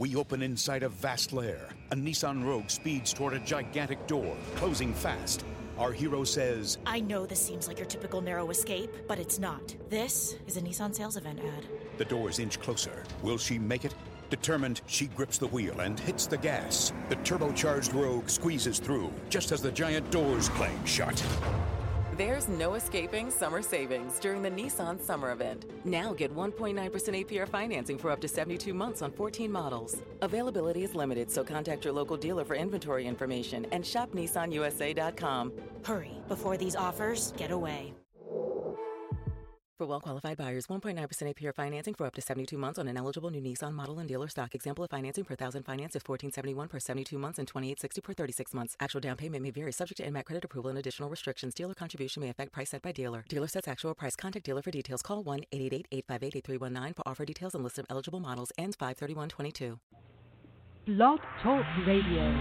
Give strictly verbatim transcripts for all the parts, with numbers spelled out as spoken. We open inside a vast lair. A Nissan Rogue speeds toward a gigantic door, closing fast. Our hero says, "I know this seems like your typical narrow escape, but it's not. This is a Nissan sales event ad." The doors inch closer. Will she make it? Determined, she grips the wheel and hits the gas. The turbocharged Rogue squeezes through just as the giant doors clang shut. There's no escaping summer savings during the Nissan Summer Event. Now get one point nine percent A P R financing for up to seventy-two months on fourteen models. Availability is limited, so contact your local dealer for inventory information and shop Nissan U S A dot com. Hurry, before these offers get away. For well-qualified buyers, one point nine percent A P R financing for up to seventy-two months on an eligible new Nissan model and dealer stock. Example of financing per thousand finance is fourteen seventy-one per seventy-two months and twenty-eight sixty per thirty-six months. Actual down payment may vary, subject to N M A C credit approval and additional restrictions. Dealer contribution may affect price set by dealer. Dealer sets actual price. Contact dealer for details. Call one eight eight eight, eight five eight, eight three one nine for offer details and list of eligible models. Ends five thirty-one twenty-two. Blog Talk Radio.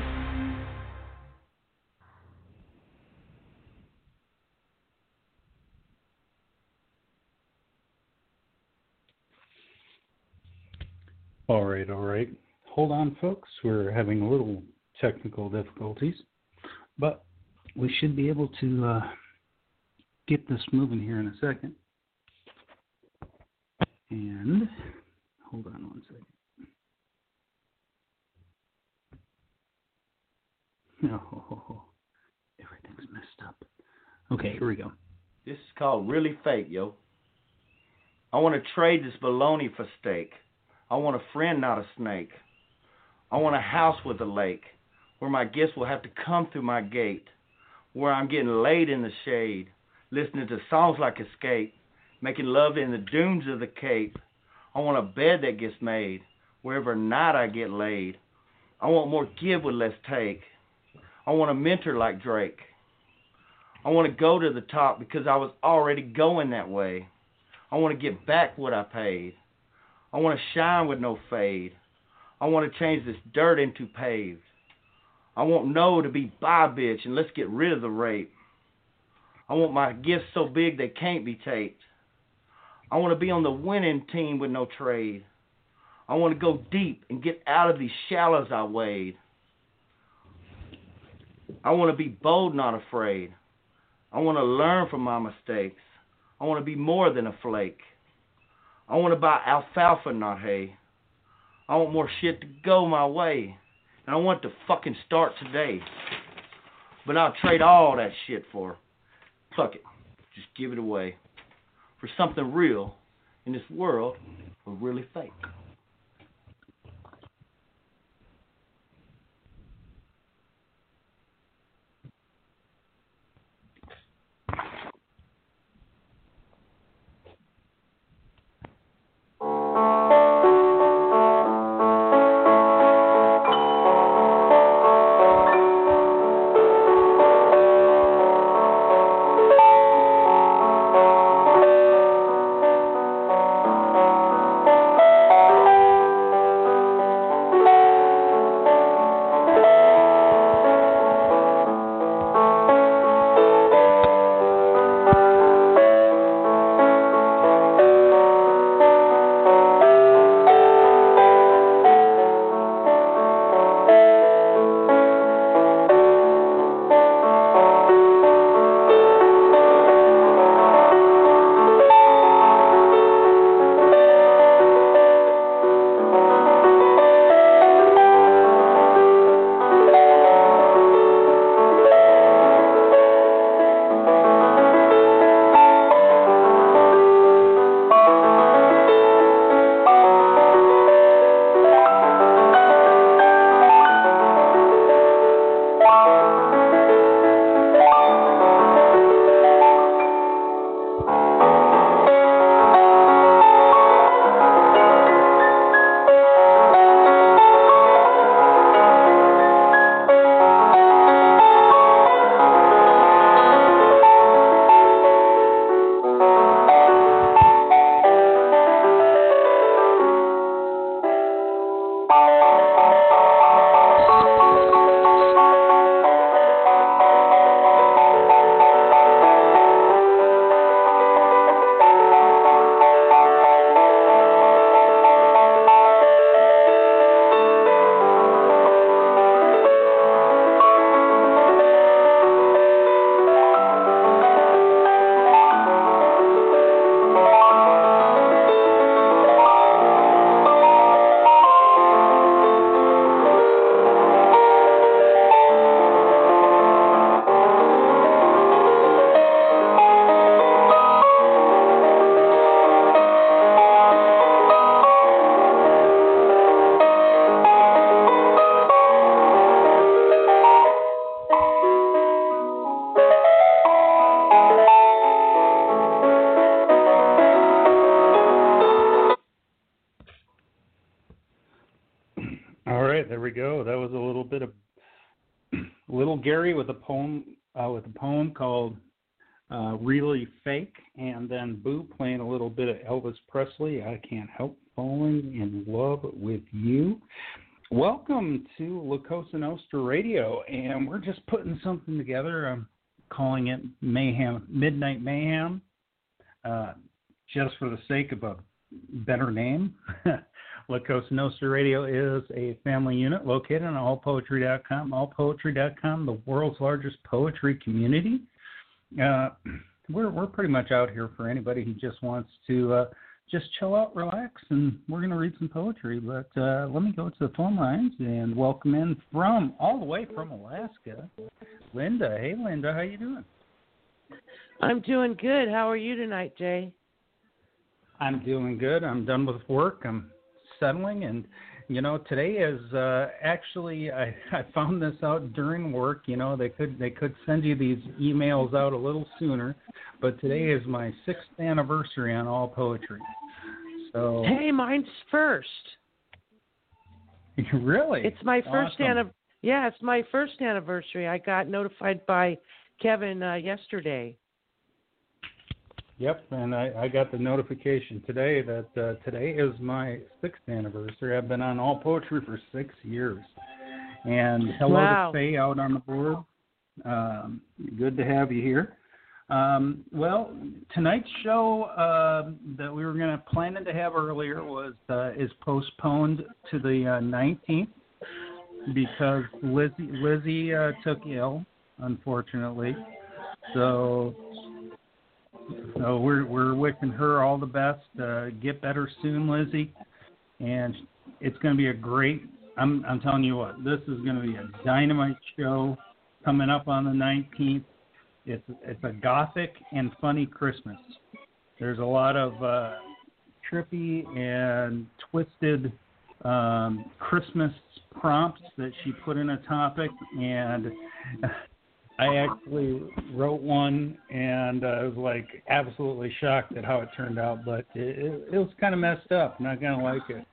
All right, all right. Hold on, folks. We're having a little technical difficulties, but we should be able to uh, get this moving here in a second. And hold on one second. Oh, everything's messed up. Okay, here we go. This is called really fake, yo. I want to trade this bologna for steak. I want a friend, not a snake. I want a house with a lake, where my guests will have to come through my gate, where I'm getting laid in the shade, listening to songs like Escape, making love in the dunes of the Cape. I want a bed that gets made, wherever night I get laid. I want more give with less take. I want a mentor like Drake. I want to go to the top because I was already going that way. I want to get back what I paid. I want to shine with no fade. I want to change this dirt into paved. I want no to be bi bitch, and let's get rid of the rape. I want my gifts so big they can't be taped. I want to be on the winning team with no trade. I want to go deep and get out of these shallows I wade. I want to be bold, not afraid. I want to learn from my mistakes. I want to be more than a flake. I want to buy alfalfa, not hay. I want more shit to go my way. And I want to fucking start today. But I'll trade all that shit for, fuck it, just give it away, for something real in this world or really fake. All right, there we go. That was a little bit of Little Gary with a poem uh, with a poem called uh, Really Fake, and then Boo playing a little bit of Elvis Presley, I Can't Help Falling in Love with You. Welcome to La Cosa Nostra Radio, and we're just putting something together. I'm calling it Mayhem, Midnight Mayhem, uh, just for the sake of a better name. La Cosa Nostra Radio is a family unit located on all poetry dot com. all poetry dot com, the world's largest poetry community. Uh, we're we're pretty much out here for anybody who just wants to uh, just chill out, relax, and we're going to read some poetry. But uh, let me go to the phone lines and welcome in from all the way from Alaska, Linda. Hey, Linda, how you doing? I'm doing good. How are you tonight, Jay? I'm doing good. I'm done with work. I'm settling, and you know, today is uh, actually I, I found this out during work. You know, they could they could send you these emails out a little sooner, but today is my sixth anniversary on All Poetry. So hey, mine's first. Really? It's my first awesome. anniversary. Yeah, it's my first anniversary. I got notified by Kevin uh, yesterday. Yep, and I, I got the notification today that uh, today is my sixth anniversary. I've been on All Poetry for six years. And hello wow. to Faye out on the board. Um, good to have you here. Um, well, tonight's show uh, that we were going to planning to have earlier was uh, is postponed to the uh, nineteenth because Lizzie Lizzie uh, took ill, unfortunately. So. So we're we're wishing her all the best. Uh, get better soon, Lizzie. And it's going to be a great. I'm I'm telling you what. This is going to be a dynamite show coming up on the nineteenth. It's it's a gothic and funny Christmas. There's a lot of uh, trippy and twisted um, Christmas prompts that she put in a topic and. I actually wrote one, and I was, like, absolutely shocked at how it turned out, but it, it was kind of messed up. Not going to like it.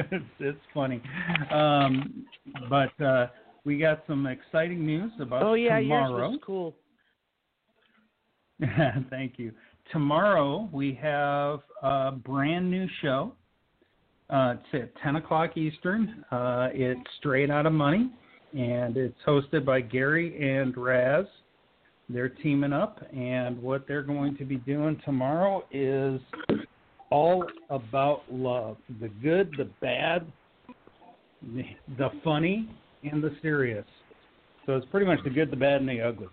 it's, it's funny. Um, but uh, we got some exciting news about tomorrow. Oh, yeah, tomorrow. Yours was cool. Thank you. Tomorrow we have a brand new show. Uh, it's at ten o'clock Eastern. Uh, it's Straight Outta Money. And it's hosted by Gary and Raz. They're teaming up, and what they're going to be doing tomorrow is all about love. The good, the bad, the funny, and the serious. So it's pretty much the good, the bad, and the ugly.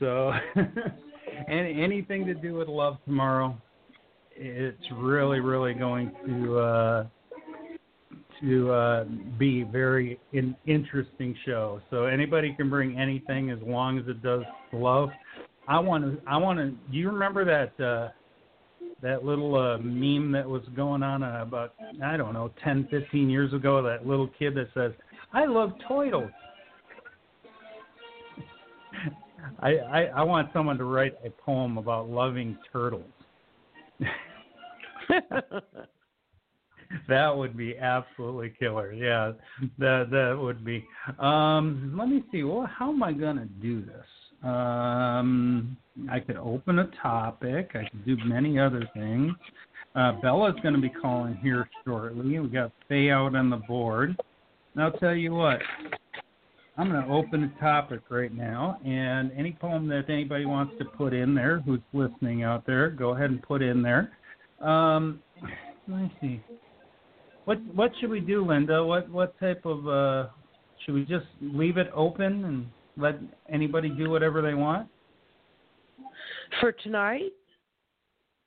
So and anything to do with love tomorrow, it's really, really going to... Uh, to uh, be very an interesting show. So anybody can bring anything as long as it does love. I want to, I want to, do you remember that uh, that little uh, meme that was going on uh, about, I don't know, ten, fifteen years ago, that little kid that says, I love toidles. I, I, I want someone to write a poem about loving turtles. That would be absolutely killer. Yeah, that that would be. Um, let me see. Well, how am I going to do this? Um, I could open a topic. I could do many other things. Uh, Bella's going to be calling here shortly. We got Faye out on the board. And I'll tell you what. I'm going to open a topic right now. And any poem that anybody wants to put in there, who's listening out there, go ahead and put in there. Um, let me see. What what should we do, Linda? What what type of uh, should we just leave it open and let anybody do whatever they want for tonight?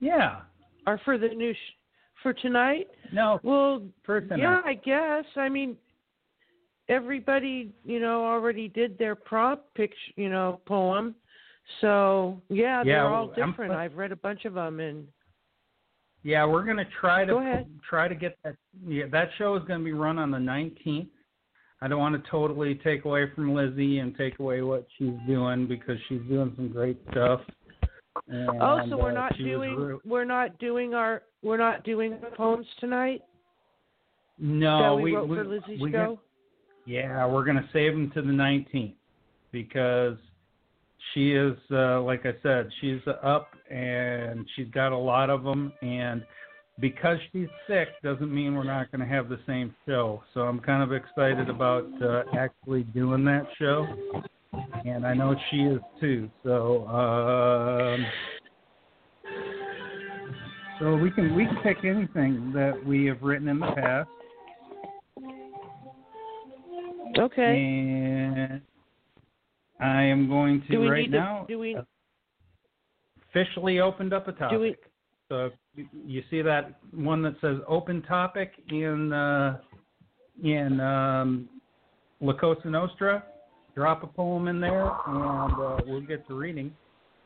Yeah, or for the new sh- for tonight? No. Well, for tonight. Yeah, I guess. I mean, everybody you know already did their prompt picture, you know, poem. So yeah, yeah they're all different. I'm... I've read a bunch of them and. Yeah, we're going to try to try to get that. Yeah, that show is going to be run on the nineteenth. I don't want to totally take away from Lizzie and take away what she's doing because she's doing some great stuff. And, oh, so we're uh, not doing we're not doing our we're not doing the poems tonight? No, that we, we wrote we, for Lizzie's we show? Get, yeah, we're going to save them to the nineteenth because she is, uh, like I said, she's up and she's got a lot of them. And because she's sick doesn't mean we're not going to have the same show. So I'm kind of excited about uh, actually doing that show. And I know she is too. So, um, so we can we can pick anything that we have written in the past. Okay. And I am going to right now to, do we, officially opened up a topic. We, so you see that one that says open topic in uh, in um, La Cosa Nostra. Drop a poem in there, and uh, we'll get to reading.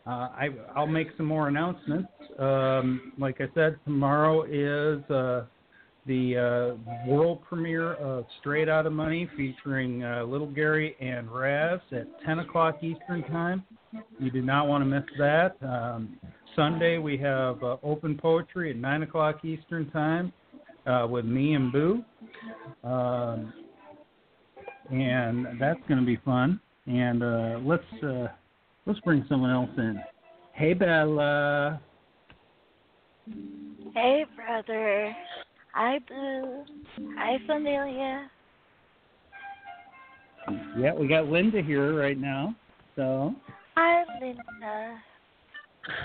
Uh, I, I'll make some more announcements. Um, like I said, tomorrow is uh, the uh, world premiere of Straight Outta Money featuring uh, Little Gary and Raz at ten o'clock Eastern Time. You do not want to miss that. Um, Sunday, we have uh, Open Poetry at nine o'clock Eastern Time uh, with me and Boo. Um, And that's going to be fun. And uh, let's uh, let's bring someone else in. Hey, Bella. Hey, brother. Hi, Boo. Hi, familia. Yeah, we got Linda here right now. So. Hi, Linda.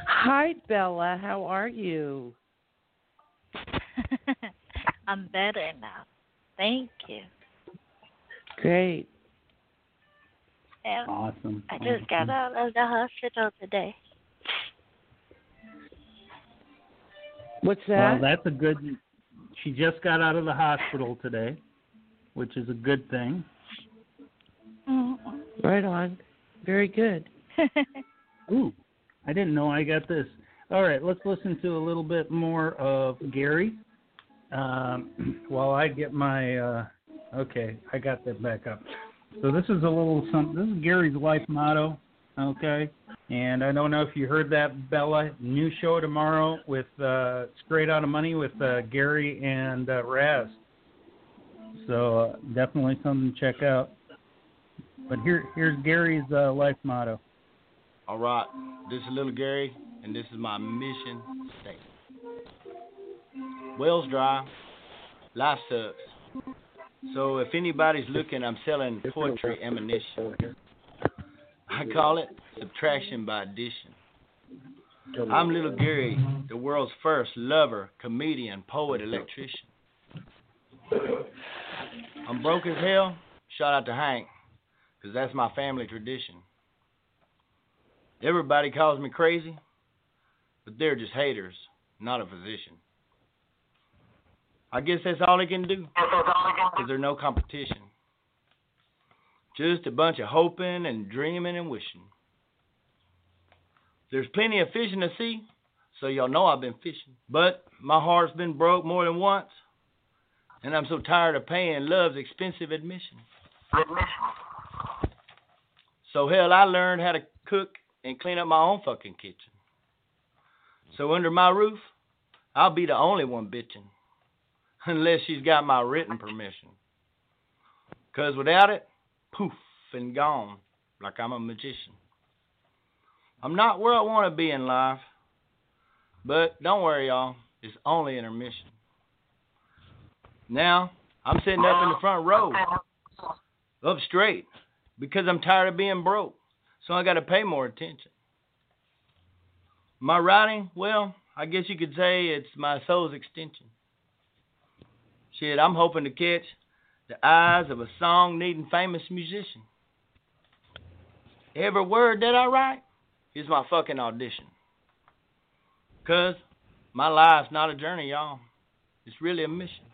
Hi, Bella. How are you? I'm better now. Thank you. Great. And awesome. I just awesome. got out of the hospital today. What's that? Well, that's a good... She just got out of the hospital today, which is a good thing. Mm-hmm. Right on. Very good. Ooh, I didn't know I got this. All right, let's listen to a little bit more of Gary um, while I get my... Uh, Okay, I got that back up. So this is a little something. This is Gary's life motto, okay? And I don't know if you heard that, Bella. New show tomorrow with uh, Straight Outta Money with uh, Gary and uh, Raz. So uh, definitely something to check out. But here, here's Gary's uh, life motto. All right, this is Little Gary, and this is my mission statement. Wells dry, life sucks. So if anybody's looking, I'm selling poetry ammunition. I call it subtraction by addition. I'm Little Gary, the world's first lover, comedian, poet, electrician. I'm broke as hell. Shout out to Hank, because that's my family tradition. Everybody calls me crazy, but they're just haters, not a physician. I guess that's all they can do, because there's no competition. Just a bunch of hoping and dreaming and wishing. There's plenty of fish in the sea, so y'all know I've been fishing. But my heart's been broke more than once, and I'm so tired of paying love's expensive admission. So hell, I learned how to cook and clean up my own fucking kitchen. So under my roof, I'll be the only one bitching. Unless she's got my written permission. Because without it, poof, and gone, like I'm a magician. I'm not where I want to be in life. But don't worry, y'all. It's only intermission. Now, I'm sitting up in the front row. Up straight. Because I'm tired of being broke. So I got to pay more attention. My writing, well, I guess you could say it's my soul's extension. Shit, I'm hoping to catch the eyes of a song-needing famous musician. Every word that I write is my fucking audition. Because my life's not a journey, y'all. It's really a mission.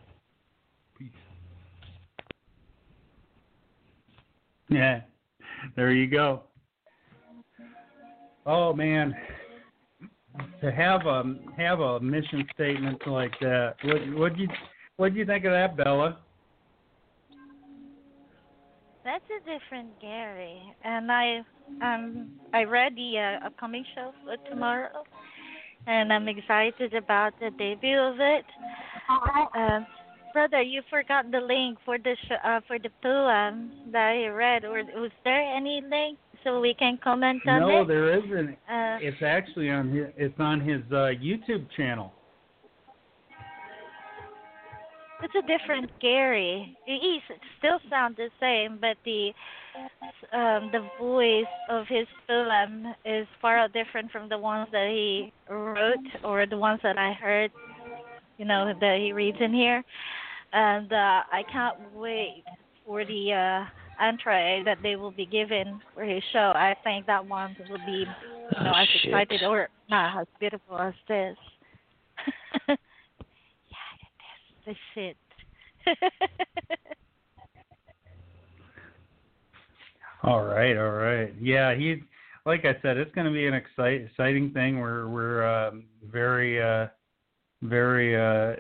Peace. Yeah, there you go. Oh, man. To have a, have a mission statement like that, would, would you... What do you think of that, Bella? That's a different Gary. And I um I read the uh, upcoming show for tomorrow, and I'm excited about the debut of it. Um, brother, you forgot the link for the sh- uh, for the poem that I read. Or was there any link so we can comment on no, it? No, there isn't. Uh, it's actually on his, it's on his uh, YouTube channel. It's a different Gary. He still sounds the same, but the um, the voice of his poem is far different from the ones that he wrote or the ones that I heard, you know, that he reads in here. And uh, I can't wait for the uh, entree that they will be giving for his show. I think that one will be, you know, oh, as shit. excited or not as beautiful as this. The shit. all right, all right. Yeah, he. Like I said, it's going to be an excite, exciting thing. We're we're um, very uh, very uh,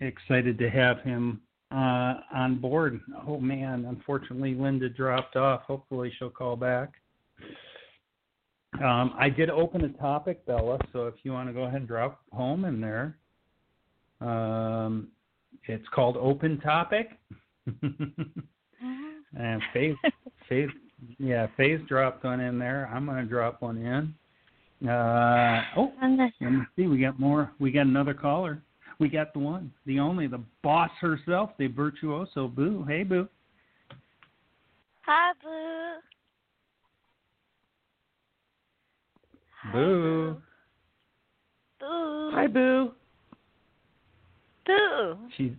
excited to have him uh, on board. Oh man, unfortunately Linda dropped off. Hopefully she'll call back. Um, I did open a topic, Bella. So if you want to go ahead and drop home in there. Um. It's called Open Topic. And Faith, Faith, yeah, Faith dropped one in there. I'm going to drop one in. Uh, oh, let me see. We got more. We got another caller. We got the one, the only, the boss herself, the virtuoso, Boo. Hey, Boo. Hi, Boo. Boo. Boo. Hi, Boo. Boo. She's.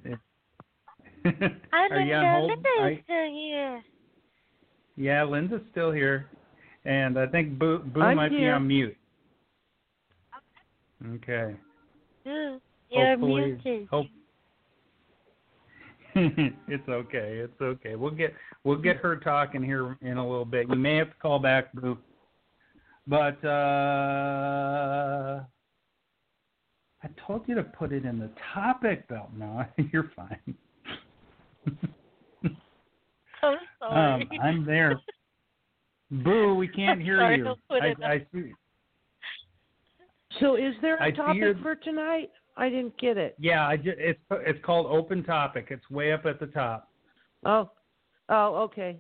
I don't know. Linda's I, still here. Yeah, Linda's still here, and I think Boo, Boo might here. be on mute. Okay. Boo, you're Hopefully, muted. Hope. It's okay. It's okay. We'll get we'll get her talking here in a little bit. You may have to call back, Boo. But. uh... I told you to put it in the topic belt. No, you're fine. I'm sorry. Um, I'm there. Boo, we can't I'm hear sorry, you. I, I see. So is there a I topic your... for tonight? I didn't get it. Yeah, I just, it's it's called Open Topic. It's way up at the top. Oh, oh, okay,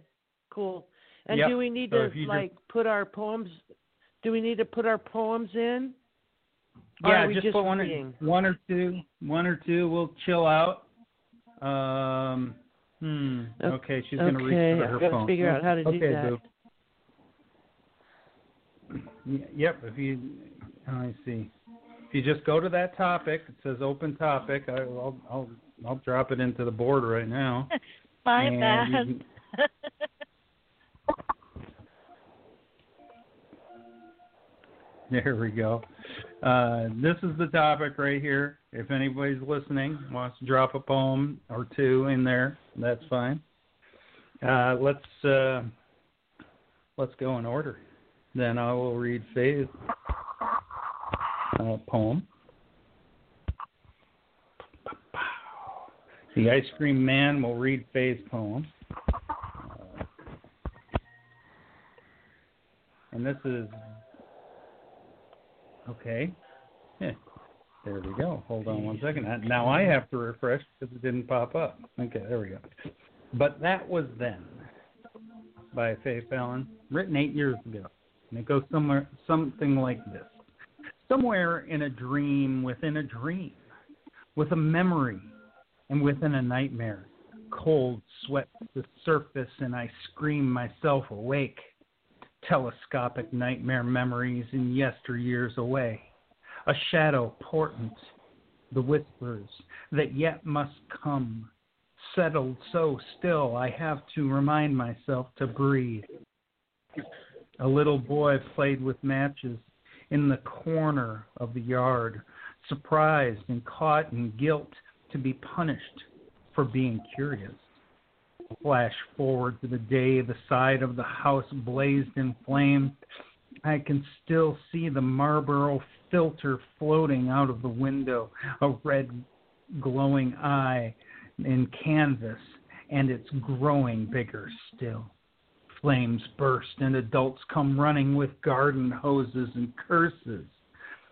cool. And yep. do we need so to like just... put our poems? Do we need to put our poems in? Yeah, just, just put one or, one or two. One or two. We'll chill out. Um, hmm. Okay, she's okay. going to reach for her phone. Okay, figure out how to okay, do that. Boo. Yep. If you, I see. If you just go to that topic, it says open topic. I, I'll, I'll, I'll drop it into the board right now. My and bad. You, there we go. Uh, this is the topic right here. If anybody's listening, wants to drop a poem or two in there, that's fine. Uh, let's uh, let's go in order. Then I will read Faith's uh, poem. The Ice Cream Man will read Faith's poem. Uh, and this is... Okay. Yeah. There we go. Hold on one second. Now I have to refresh because it didn't pop up. Okay, there we go. But That Was Then by Faith Allen, written eight years ago. And it goes somewhere, something like this. Somewhere in a dream within a dream, with a memory and within a nightmare, cold sweat the surface and I scream myself awake. Telescopic nightmare memories in yesteryears away. A shadow portent, the whispers that yet must come. Settled so still, I have to remind myself to breathe. A little boy played with matches in the corner of the yard, surprised and caught in guilt to be punished for being curious. Flash forward to the day the side of the house blazed in flame. I can still see the Marlboro filter floating out of the window, a red glowing eye in canvas, and it's growing bigger still. Flames burst and adults come running with garden hoses and curses.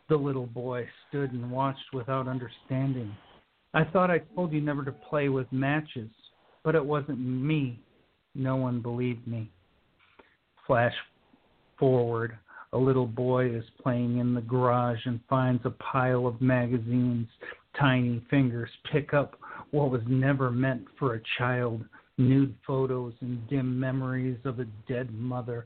The little boy stood and watched without understanding. I thought I told you never to play with matches, but it wasn't me. No one believed me. Flash forward. A little boy is playing in the garage and finds a pile of magazines. Tiny fingers pick up what was never meant for a child. Nude photos and dim memories of a dead mother.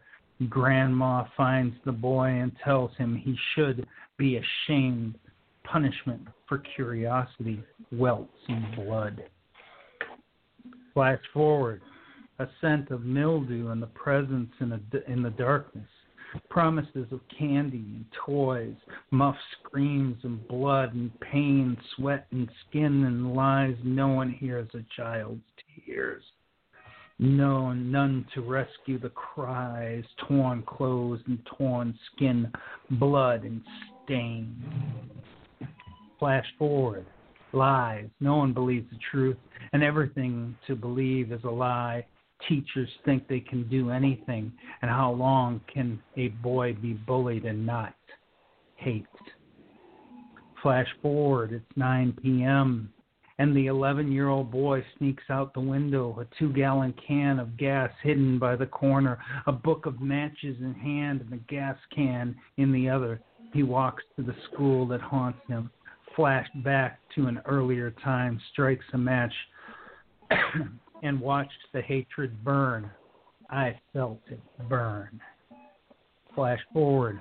Grandma finds the boy and tells him he should be ashamed. Punishment for curiosity welts in blood. Flash forward. A scent of mildew and the presence in, a, in the darkness. Promises of candy and toys, muff screams and blood and pain, sweat and skin and lies. No one hears a child's tears. No, none to rescue the cries, torn clothes and torn skin, blood and stain. Flash forward. Lies. No one believes the truth, and everything to believe is a lie. Teachers think they can do anything, and how long can a boy be bullied and not hate? Flash forward, it's nine p.m., and the eleven-year-old boy sneaks out the window, a two-gallon can of gas hidden by the corner, a book of matches in hand and a gas can in the other. He walks to the school that haunts him, flashed back to an earlier time, strikes a match, and watched the hatred burn. I felt it burn. Flash forward.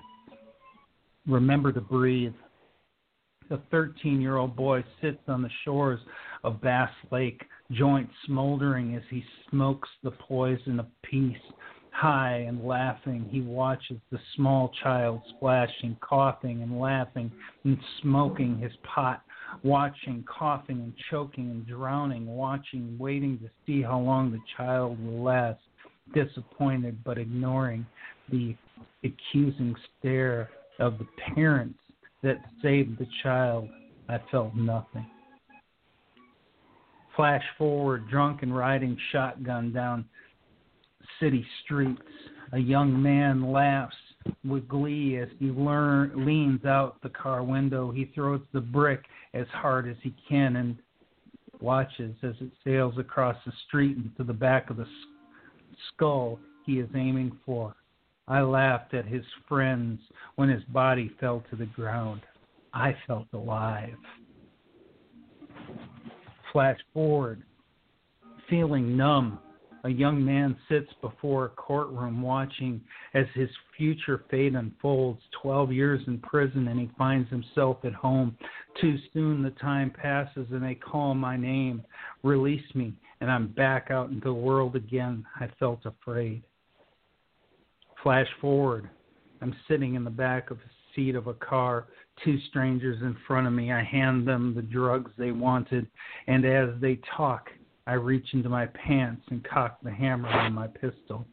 Remember to breathe. The thirteen-year-old boy sits on the shores of Bass Lake, joints smoldering as he smokes the poison of peace. High and laughing, he watches the small child splashing, coughing and laughing and smoking his pot. Watching, coughing and choking and drowning, watching, waiting to see how long the child will last, disappointed but ignoring the accusing stare of the parents that saved the child. I felt nothing. Flash forward, drunk and riding shotgun down city streets. A young man laughs with glee as he learn, leans out the car window. He throws the brick as hard as he can and watches as it sails across the street into the back of the skull he is aiming for. I laughed at his friends when his body fell to the ground. I felt alive. Flash forward, feeling numb. A young man sits before a courtroom watching as his future fate unfolds. Twelve years in prison, and he finds himself at home. Too soon the time passes, and they call my name. Release me, and I'm back out into the world again. I felt afraid. Flash forward. I'm sitting in the back of a seat of a car. Two strangers in front of me. I hand them the drugs they wanted, and as they talk, I reach into my pants and cock the hammer on my pistol.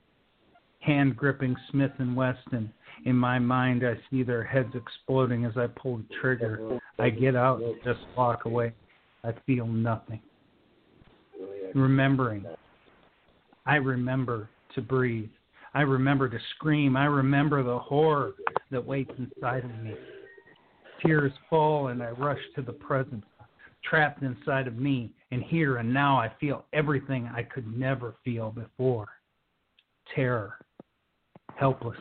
Hand gripping Smith and Wesson. In my mind, I see their heads exploding as I pull the trigger. I get out and just walk away. I feel nothing. Remembering. I remember to breathe. I remember to scream. I remember the horror that waits inside of me. Tears fall and I rush to the present. Trapped inside of me, and here and now I feel everything I could never feel before. Terror, helplessness,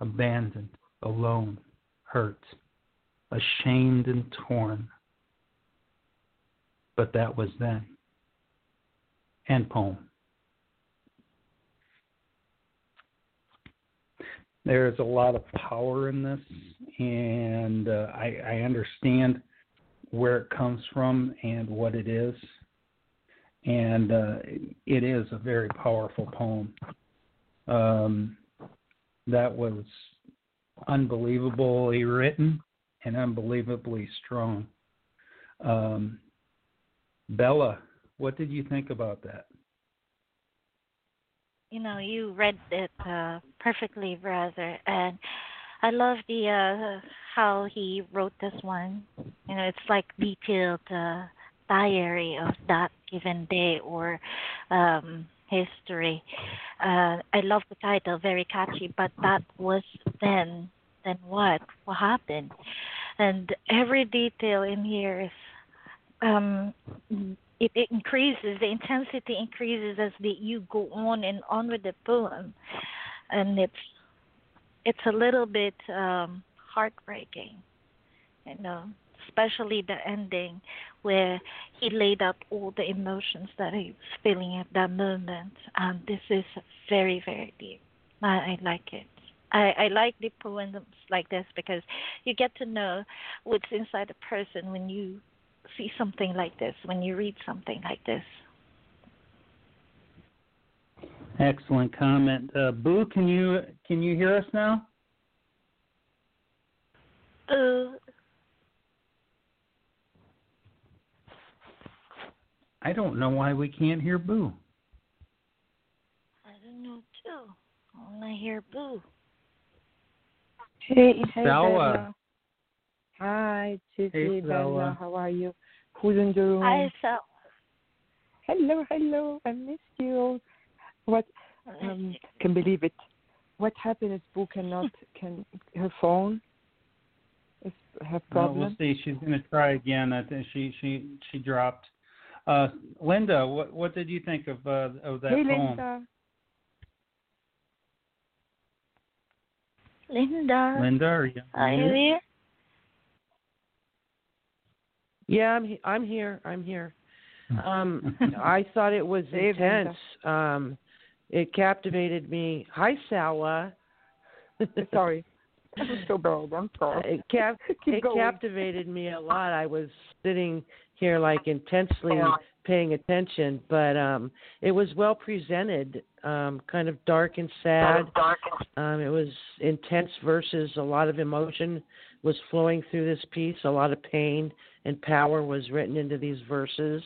abandoned, alone, hurt, ashamed and torn. But that was then. End poem. There's a lot of power in this, and uh, I, I understand where it comes from and what it is. And uh, it is a very powerful poem. Um, that was unbelievably written and unbelievably strong. Um, Bella, what did you think about that? You know, you read it uh, perfectly, brother. And I love the uh, how he wrote this one. You know, it's like detailed uh, diary of that given day or um, history. Uh, I love the title, very catchy. But that was then. Then what? What happened? And every detail in here is um, it, it increases, the intensity increases as the, you go on and on with the poem. And it's it's a little bit um, heartbreaking, you know, especially the ending where he laid out all the emotions that he was feeling at that moment. And this is very, very deep. I, I like it. I, I like the poems like this because you get to know what's inside a person when you see something like this, when you read something like this. Excellent comment. Uh, Boo, can you can you hear us now? Uh, I don't know why we can't hear Boo. I don't know, too. I want to hear Boo. Hey, hey, Bella. Hi, Titi, hey, Bella. How are you? Who's in the room? Hi, Sal. Hello, hello. I missed you. What? Um, can believe it. What happened is Boo cannot, can her phone is, have problem. No, we'll see. She's going to try again. I think she, she, she dropped. Uh, Linda, what what did you think of uh, of that hey, poem? Linda. Linda. Linda, are you, are you here? Yeah, I'm he- I'm here. I'm here. Um, I thought it was hey, intense. Um, it captivated me. Hi, Sawa. Sorry. That was so bad. I'm sorry. It, cap- it captivated me a lot. I was sitting here like intensely paying attention, but um, it was well presented, um, kind of dark and sad. Um, it was intense verses. A lot of emotion was flowing through this piece. A lot of pain and power was written into these verses.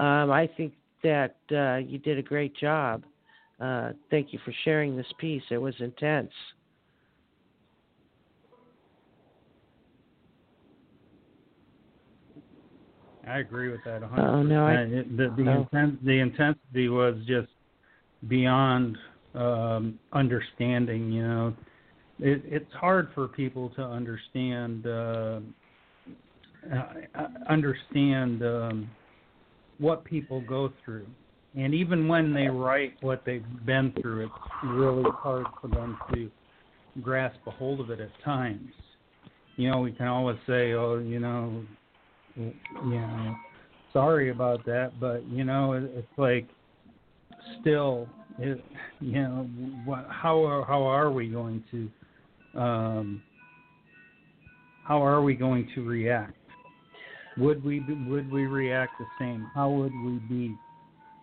Um, I think that uh, you did a great job. Uh, thank you for sharing this piece. It was intense. I agree with that one hundred percent. Oh, no, I, it, the, the, oh. inten- the intensity was just beyond um, understanding, you know. It, it's hard for people to understand uh, understand um, what people go through. And even when they write what they've been through, it's really hard for them to grasp a hold of it at times. You know, we can always say, oh, you know, you know, sorry about that, but you know, it, it's like still, it, you know, what, how are, how are we going to, um, how are we going to react? Would we would we react the same? How would we be?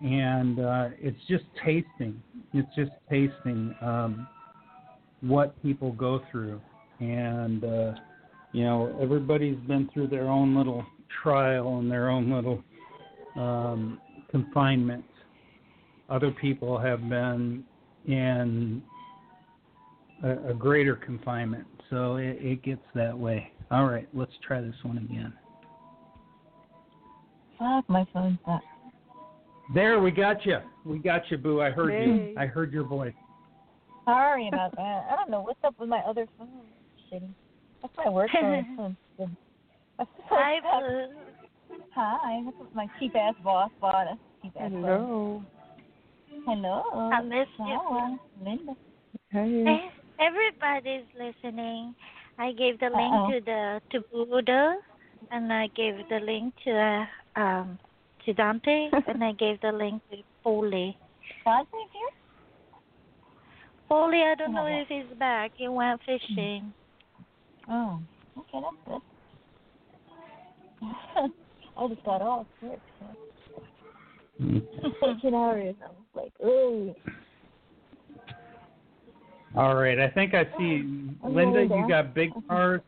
And uh, it's just tasting, it's just tasting um, what people go through, and uh, you know, everybody's been through their own little trial and their own little um, confinement. Other people have been in a, a greater confinement, so it, it gets that way. All right, let's try this one again. Fuck, my phone's back. There, we got you. We got you, Boo. I heard hey. you. I heard your voice. Sorry about that. I don't know what's up with my other phone. Shitty. That's my work phone. Hi, Boo. Hi. That's what my cheap ass boss bought us. Hello. Boss. Hello. I miss you, Linda. Hey. Everybody's listening. I gave the Uh-oh. link to the to Buddha, and I gave the link to uh, um to Dante, and I gave the link to Foley. Dante's here? Foley, I don't know if he's back. He went fishing. Oh, okay, that's good. I just got all stripped. Taking hours, and I was like, ooh. All right, I think I see oh, Linda. Linda. You got big cars,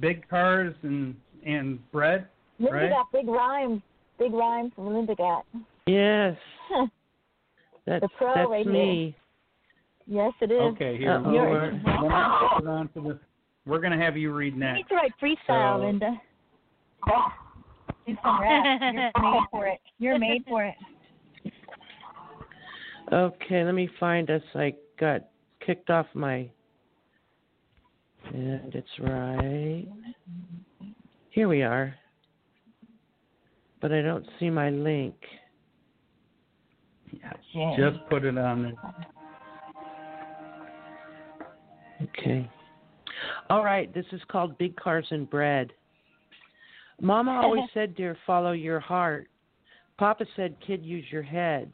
big cars, and and bread. Linda right? got big rhymes, big rhymes from Linda got. Yes, that's, the pro that's right me. Here. Yes, it is. Okay, here uh, we're, we're on to the. We're going to have you read next. You need to write freestyle, so. Linda. Do some rap. You're made for it. You're made for it. Okay, let me find us. I got kicked off my... And it's right... Here we are. but I don't see my link. Yeah, just put it on there. Okay. All right, this is called Big Cars and Bread. Mama always said, dear, follow your heart. Papa said, kid, use your head.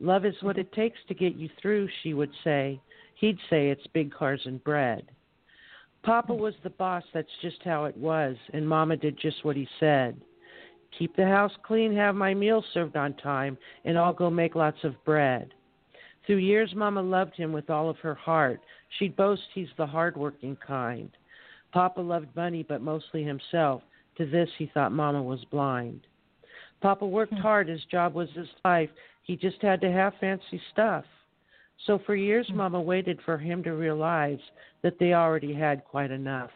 Love is what it takes to get you through, she would say. He'd say it's big cars and bread. Papa was the boss. That's just how it was. And Mama did just what he said. Keep the house clean, have my meals served on time, and I'll go make lots of bread. Through years, Mama loved him with all of her heart. She'd boast he's the hardworking kind. Papa loved money, but mostly himself. To this, he thought Mama was blind. Papa worked hard. His job was his life. He just had to have fancy stuff. So for years, Mama waited for him to realize that they already had quite enough.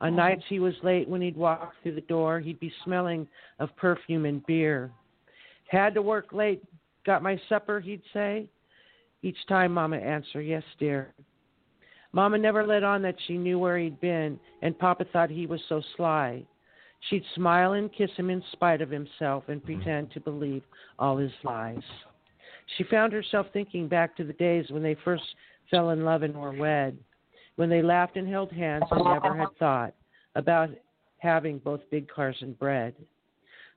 On oh. nights he was late when he'd walk through the door, he'd be smelling of perfume and beer. Had to work late. Got my supper, he'd say. Each time Mama answered, yes, dear. Mama never let on that she knew where he'd been, and Papa thought he was so sly. She'd smile and kiss him in spite of himself and pretend to believe all his lies. She found herself thinking back to the days when they first fell in love and were wed, when they laughed and held hands and never had thought about having both big cars and bread.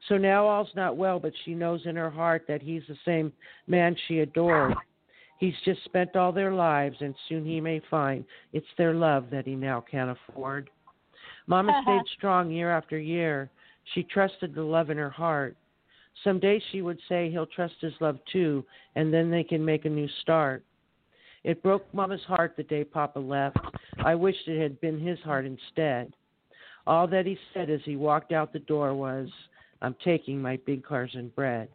So now all's not well, but she knows in her heart that he's the same man she adored. He's just spent all their lives, and soon he may find it's their love that he now can't afford. Mama stayed strong year after year. She trusted the love in her heart. Someday she would say he'll trust his love too, and then they can make a new start. It broke Mama's heart the day Papa left. I wished it had been his heart instead. All that he said as he walked out the door was, I'm taking my big cars and bread.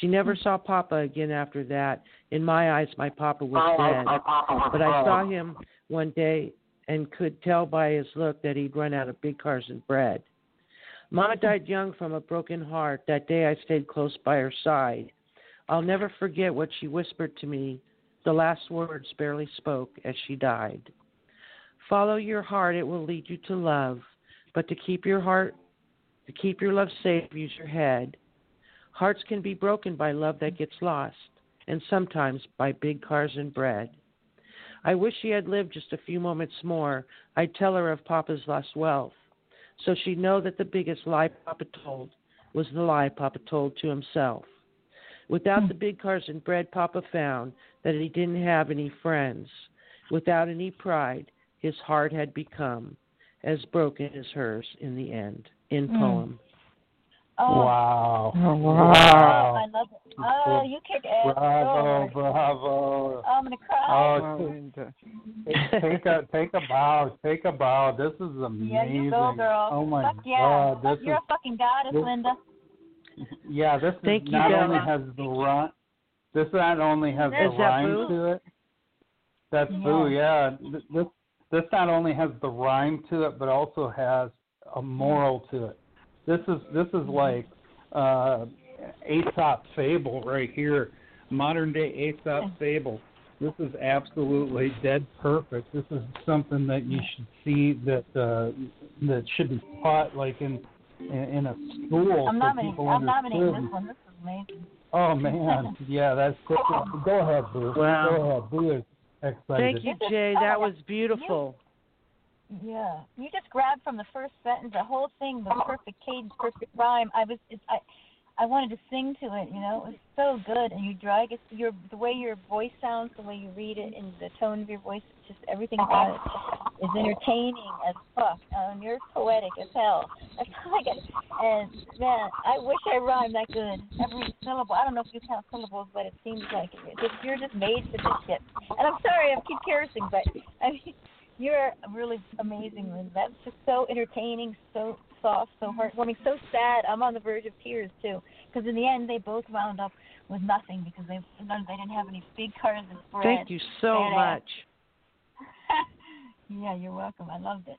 She never saw Papa again after that. In my eyes, my Papa was dead. But I saw him one day and could tell by his look that he'd run out of big cars and bread. Mama died young from a broken heart. That day I stayed close by her side. I'll never forget what she whispered to me. The last words barely spoke as she died. Follow your heart. It will lead you to love. But to keep your heart, to keep your love safe, use your head. Hearts can be broken by love that gets lost, and sometimes by big cars and bread. I wish she had lived just a few moments more. I'd tell her of Papa's lost wealth, so she'd know that the biggest lie Papa told was the lie Papa told to himself. Without the big cars and bread, Papa found that he didn't have any friends. Without any pride, his heart had become as broken as hers in the end. End poem. Oh. Wow. Oh, wow. Wow. I love it. Oh, you kick ass. Bravo, Lord. Bravo. I'm going to cry. Oh, take, a, take a bow. Take a bow. This is amazing. Yeah, you go, girl. Oh, my Fuck yeah. God. This You're is, a fucking goddess, this, Linda. Yeah, this Thank is not you, only has the run. This not only has There's the rhyme boo? to it. That's yeah. boo, yeah. This, this, this not only has the rhyme to it, but also has a moral to it. This is this is like uh, Aesop fable right here, modern day Aesop fable. This is absolutely dead perfect. This is something that you should see that uh, that should be taught like in in, in a school. I'm, nominating, I'm nominating this one. This is amazing. Oh man, yeah, that's good. Go ahead, Boo. Wow. Go ahead, Boo is excited. Thank you, Jay. That was beautiful. Yeah, you just grabbed from the first sentence. The whole thing, the perfect cadence, perfect rhyme. I was, it's, I, I wanted to sing to it. You know, it was so good. And you drag it. Your the way your voice sounds, the way you read it, and the tone of your voice. Just everything about it is entertaining as fuck. Um, you're poetic as hell. That's all I got. And man, I wish I rhymed that good. Every syllable. I don't know if you count syllables, but it seems like it. You're just made for this shit. And I'm sorry I keep cursing, but I mean. You're really amazing, Lynn. That's just so entertaining, so soft, so heartwarming, so sad. I'm on the verge of tears, too, because in the end, they both wound up with nothing because they they didn't have any big cars and bread. Thank you so and, uh, much. Yeah, you're welcome. I loved it.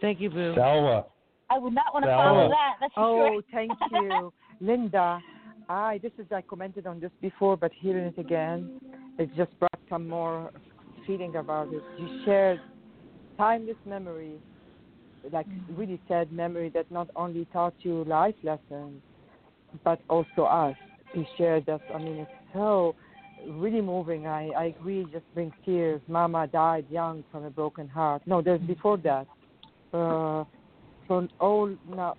Thank you, Boo. Salva. I would not want to Salva. follow that. That's for oh, sure. Thank you, Linda. I, this is I commented on this before, but hearing it again, it just brought some more feeling about it. You shared timeless memory like really sad memory that not only taught you life lessons, but also us. He shared us. I mean, it's so really moving. I, I agree. Just brings tears. Mama died young from a broken heart. No, there's before that. Uh, from all not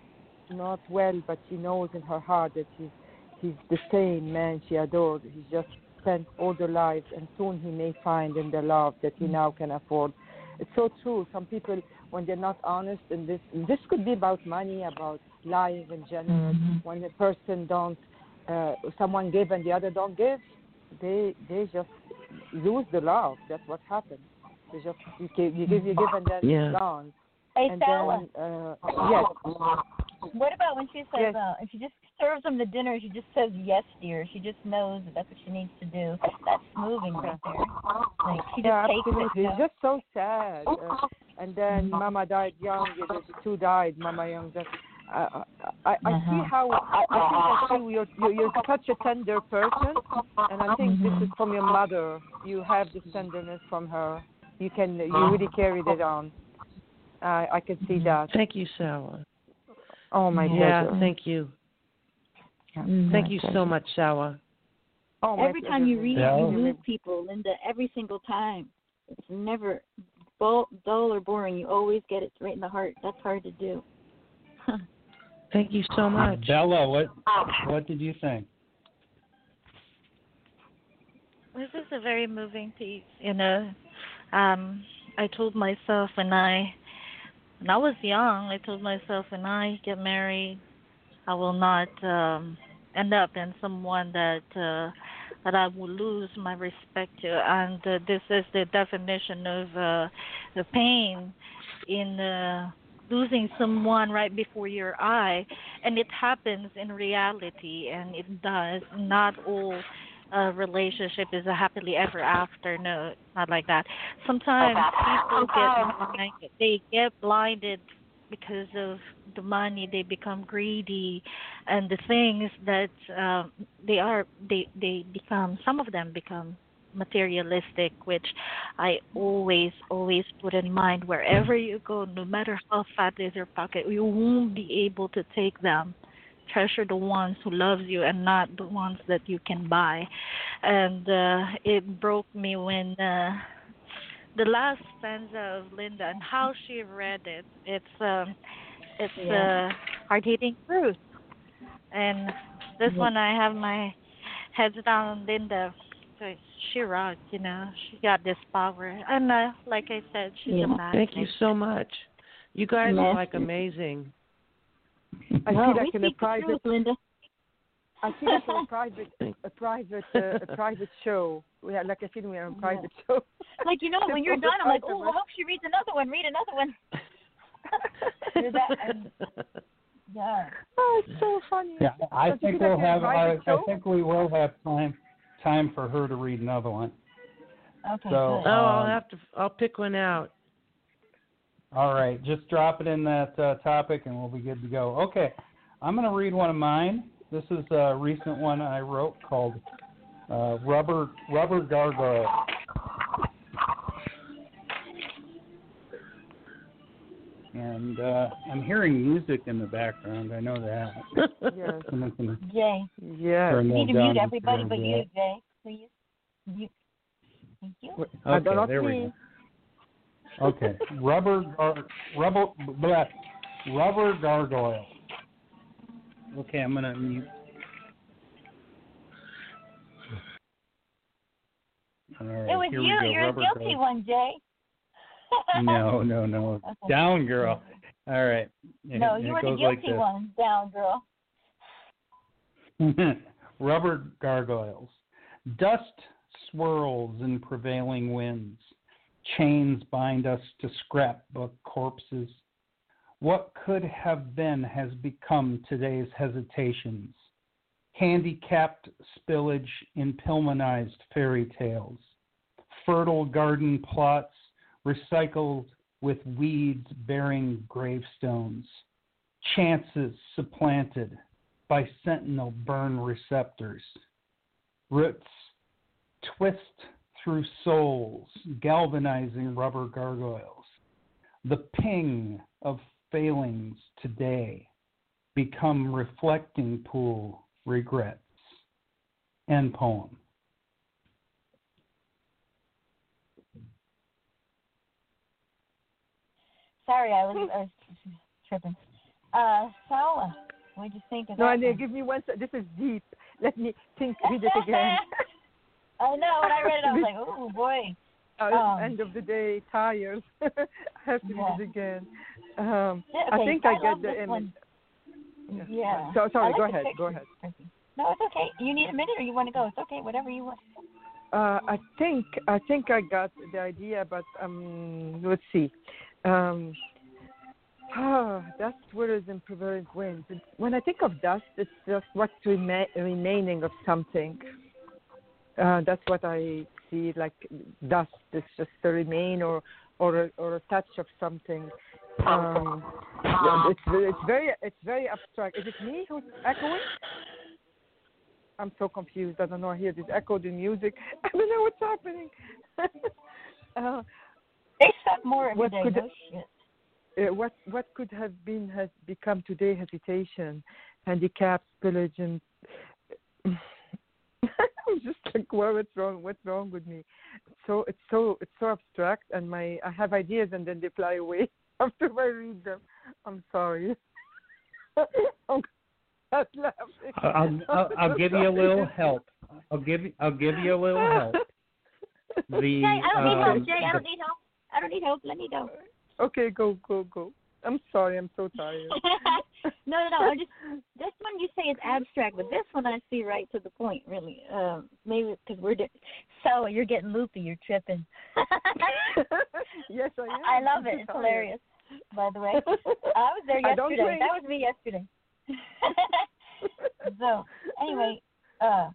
not well, but she knows in her heart that he's he's the same man she adored. He's just spent all their lives, and soon he may find in the love that he now can afford. It's so true. Some people, when they're not honest, and this this could be about money, about lying in general. Mm-hmm. When a person don't, uh, someone give and the other don't give, they they just lose the love. That's what happens. They just you give, you give, you give, and then yeah. it's gone. Hey, and Sally. Then, uh, yes. What about when she says, yes. uh, if she just serves them the dinner, she just says, yes, dear. She just knows that that's what she needs to do. That's moving right there. Like, she just yeah, takes absolutely. It. It's just so sad. Uh, and then Mama died young. The two died, Mama young. Just, uh, I, I uh-huh. see how, I, I think I see you're, you're, you're such a tender person. And I think mm-hmm. this is from your mother. You have this tenderness from her. You can, you really carried it on. I, I can see that. Thank you, Sarah. Oh, my pleasure. Yeah, thank you. Mm-hmm. Thank you so much, Shower. Oh, every time pleasure. You read, yeah. you lose people, Linda, every single time. It's never dull or boring. You always get it right in the heart. That's hard to do. Thank you so much. Bella, what what did you think? This is a very moving piece, you know. Um, I told myself when I, when I was young, I told myself when I get married, I will not um, end up in someone that uh, that I will lose my respect to. And uh, this is the definition of uh, the pain in uh, losing someone right before your eye. And it happens in reality, and it does. Not all uh, relationship is a happily ever after. No, it's not like that. Sometimes people get blinded. They get blinded because of the money, they become greedy, and the things that uh, they are, they, they become, some of them become materialistic, which I always, always put in mind. Wherever you go, no matter how fat is your pocket, you won't be able to take them. Treasure the ones who love you and not the ones that you can buy. And uh, it broke me when... Uh, the last stanza of Linda and how she read it, it's um, it's yeah. uh, hard-hitting truth. And this yeah. one, I have my heads down on Linda. So she rocked, you know. She got this power. And uh, like I said, she's yeah. a man. Thank you so much. You guys yes. are, like, amazing. I wow, feel like in a private... Truth, Linda. I feel like a private, a private, uh, a private show. We are, like I feel we are on a private yeah. show. Like you know, when you're done, I'm like, oh, I hope she reads another one. Read another one. that, yeah. Oh, it's so funny. Yeah, I so think we'll like have. I, I think we will have time time for her to read another one. Okay. So, good. Um, oh, I'll have to. I'll pick one out. All right, just drop it in that uh, topic, and we'll be good to go. Okay, I'm going to read one of mine. This is a recent one I wrote called uh, Rubber Rubber Gargoyle. And uh, I'm hearing music in the background. I know that. Yes. Gonna, Jay. Yeah. You need to mute everybody but you, Jay. Please. You. Thank you. Okay, okay there please. We go. Okay. Rubber, gar, rubber, blah, rubber Gargoyle. Okay, I'm going to mute. All right, it was you. You're a guilty one, Jay. no, no, no. Okay. Down, girl. All right. And no, it, you were the guilty like one. Down, girl. Rubber gargoyles. Dust swirls in prevailing winds. Chains bind us to scrapbook corpses. What could have been has become today's hesitations, handicapped spillage in pilmanized fairy tales, fertile garden plots recycled with weeds bearing gravestones, chances supplanted by sentinel burn receptors, roots twist through souls, galvanizing rubber gargoyles, the ping of failings today become reflecting pool regrets. End poem. Sorry, I was, I was tripping. Uh, so, what did you think of no, that? No, give me one second. This is deep. Let me think, read it again. I know. When I read it, I was like, oh, boy. Oh, um, end of the day, tires. I have to yeah. read it again. Um, yeah, okay. I think I, I get the image. Yeah. yeah. So, sorry, like go ahead. Picture. Go ahead. No, it's okay. You need a minute or you want to go? It's okay. Whatever you want. Uh, I think I think I got the idea, but um, let's see. Um, oh, dust, swirls, and prevailing winds. When I think of dust, it's just what's rema- remaining of something. Uh, that's what I see, like dust. It's just the remain or or, or a touch of something. Um, it's it's very it's very abstract. Is it me who's echoing? I'm so confused. I don't know. I hear this echo, the music. I don't know what's happening. uh, Except more every what day. Could, no uh, what what could have been has become today hesitation, handicaps, pillage, and I'm just like, well, what's wrong? What's wrong with me? So it's so it's so abstract, and my I have ideas, and then they fly away after I read them. I'm sorry. I'm not laughing. I'll, I'll, I'll give you a little help. I'll give you I'll give you a little help. The, Jay, I don't um, need help. Jay, I don't need help. I don't need help. Let me go. Okay, go, go, go. I'm sorry. I'm so tired. no, no, no. I'm just, this one you say is abstract, but this one I see right to the point, really. Um, maybe because we're di- so you're getting loopy. You're tripping. Yes, I am. I love it. It's hilarious, by the way. I was there yesterday. That was me yesterday. So, anyway, uh,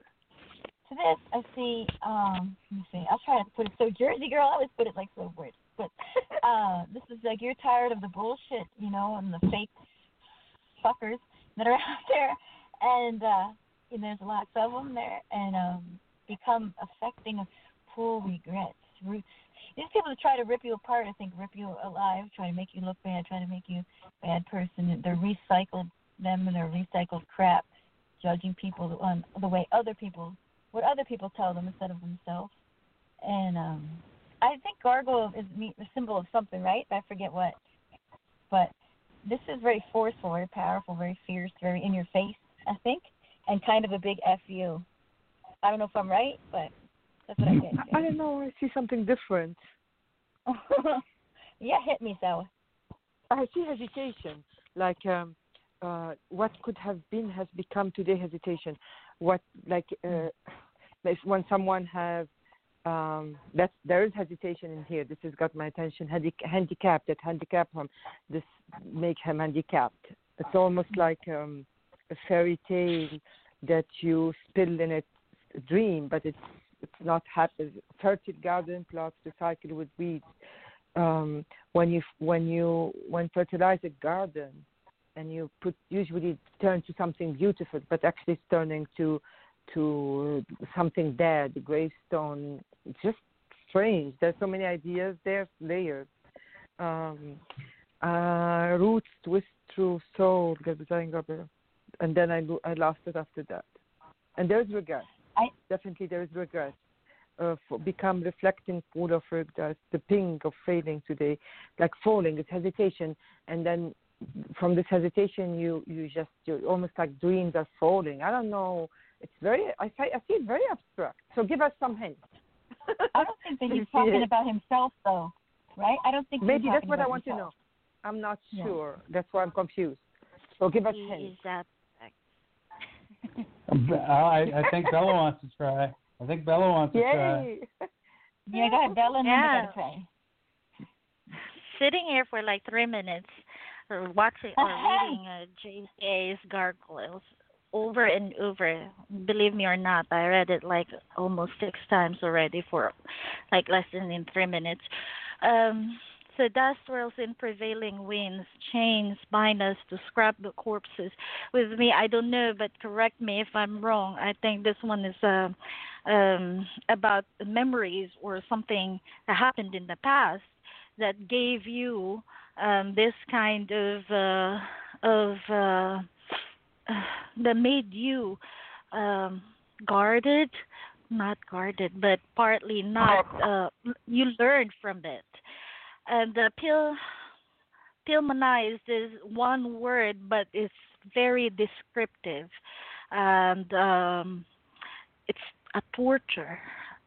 to this, I see, um, let me see. I'll try to put it so Jersey girl. I always put it like so weird. But uh, this is like you're tired of the bullshit, you know, and the fake fuckers that are out there. And, uh, and there's lots of them there. And um, become affecting pool regrets. These people that try to rip you apart, I think, rip you alive, try to make you look bad, try to make you a bad person. They're recycled them and their recycled crap, judging people on the way other people, what other people tell them instead of themselves. And, um... I think gargoyle is a symbol of something, right? I forget what. But this is very forceful, very powerful, very fierce, very in your face, I think, and kind of a big F you. I don't know if I'm right, but that's what I think. I don't know. I see something different. Yeah, hit me, Sal. I see hesitation, like um, uh, what could have been has become today hesitation. What, like, uh, when someone has... Um, that's, there is hesitation in here. This has got my attention. Handic- handicapped, that handicap him. This make him handicapped. It's almost like um, a fairy tale that you spill in a dream, but it's it's not happy. Fertile garden plots recycled with weeds. Um, when you when you when fertilize a garden, and you put usually it turns to something beautiful, but actually it's turning to to something dead, the gravestone. It's just strange. There's so many ideas. There's layers. Um, uh, roots twist through soul. And then I, I lost it after that. And there's regret. I, Definitely there is regret. Uh, become reflecting pool of regret. The ping of failing today. Like falling. It's hesitation. And then from this hesitation, you, you just, you're almost like dreams are falling. I don't know. It's very, I see, I see it very abstract. So give us some hints. I don't think that he's talking about himself, though, right? I don't think maybe he's that's what I want himself. To know. I'm not yeah. sure. That's why I'm confused. So give us he hints. I, I think Bella wants to try. I think Bella wants to Yay. try. Yeah, go ahead, Bella, and yeah. then try. Sitting here for like three minutes, or watching or uh-huh. reading uh, J A's gargoyles. Over and over, believe me or not, I read it like almost six times already for like less than three minutes. Um, so dust swirls in prevailing winds, chains bind us to scrapbook corpses. With me, I don't know, but correct me if I'm wrong. I think this one is uh, um, about memories or something that happened in the past that gave you um, this kind of uh, of uh, that made you um, guarded, not guarded, but partly not. Uh, you learned from it, and the pill. Pilmanized is one word, but it's very descriptive, and um, it's a torture,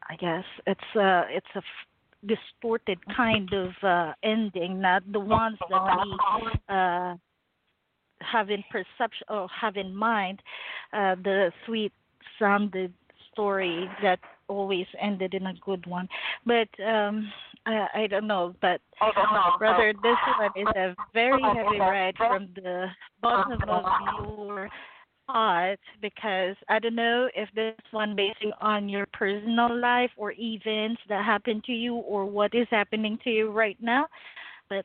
I guess. It's a it's a f- distorted kind of uh, ending, not the ones that we uh, have in perception or have in mind. Uh, the sweet sounded story that always ended in a good one, but um, I, I don't know. But brother, this one is a very heavy ride from the bottom of your heart, because I don't know if this one basing on your personal life or events that happened to you or what is happening to you right now. But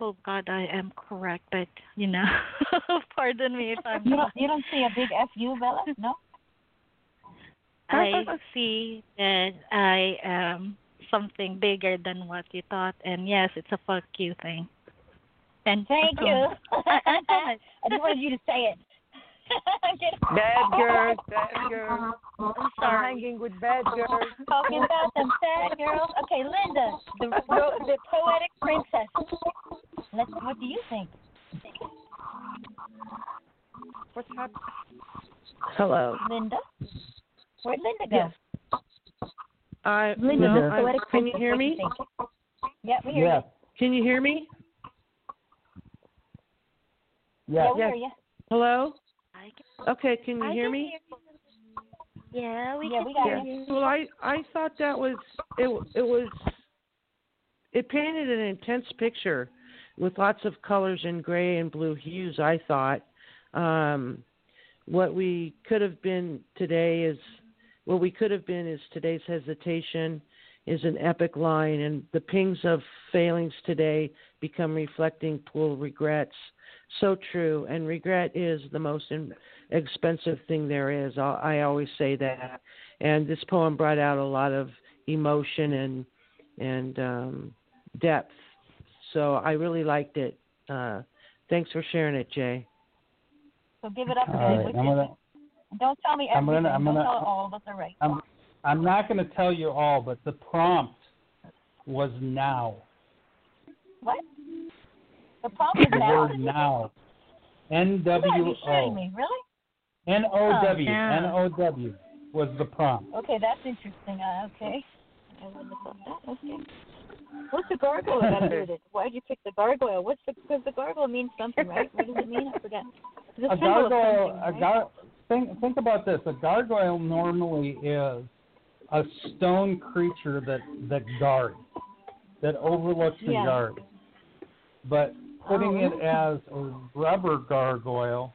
oh God, I am correct. But you know, pardon me if I'm. You don't, you don't see a big F U, Bella? No. I see that I am something bigger than what you thought, and yes, it's a fuck you thing. And thank you. I just wanted you to say it. Bad girls, bad girls. I'm sorry. Hanging with bad girls. Talking about them bad girls. Okay, Linda, the, the poetic princess. Let's. What do you think? What's happening? Hello, Linda. Where'd Linda go? Yes. Uh, Linda, no, I, can you hear me? Yeah, we hear yeah. you. Can you hear me? Yeah. yeah we yes. hear you. Hello? Okay, can you I hear can me? Hear you. Yeah, we yeah, can we hear you. Well, I, I thought that was, it, it was, it painted an intense picture with lots of colors and gray and blue hues, I thought. Um, what we could have been today is, What we could have been is today's hesitation is an epic line, and the pings of failings today become reflecting pool regrets. So true, and regret is the most in- expensive thing there is. I-, I always say that, and this poem brought out a lot of emotion and and um, depth. So I really liked it. Uh, thanks for sharing it, Jay. So give it up. All Don't tell me everything. I'm gonna, I'm Don't gonna, tell all of us are right. I'm, I'm not going to tell you all, but the prompt was now. What? The prompt is now? The word now. N W O. You're shitting me, really? N O W. Oh, no. N O W was the prompt. Okay, that's interesting. Uh, okay. I wouldn't have thought that. Okay. What's the gargoyle that did it? Why did you pick the gargoyle? What's the, because the gargoyle means something, right? What does it mean? I forget. A gargoyle, right? a gargoyle. Think, think about this. A gargoyle normally is a stone creature that, that guards, that overlooks and yeah. guards. But putting oh. it as a rubber gargoyle,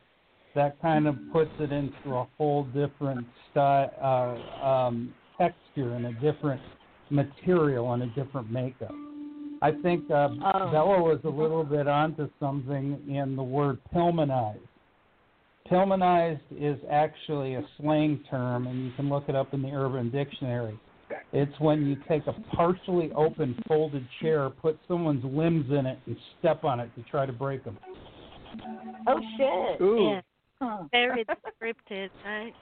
that kind of puts it into a whole different style, uh, um, texture and a different material and a different makeup. I think uh, oh. Bella was a little bit onto something in the word pilmanized. Pilmanized is actually a slang term, and you can look it up in the Urban Dictionary. It's when you take a partially open, folded chair, put someone's limbs in it, and step on it to try to break them. Oh, shit. Ooh. Yeah. Huh. Very descriptive, right?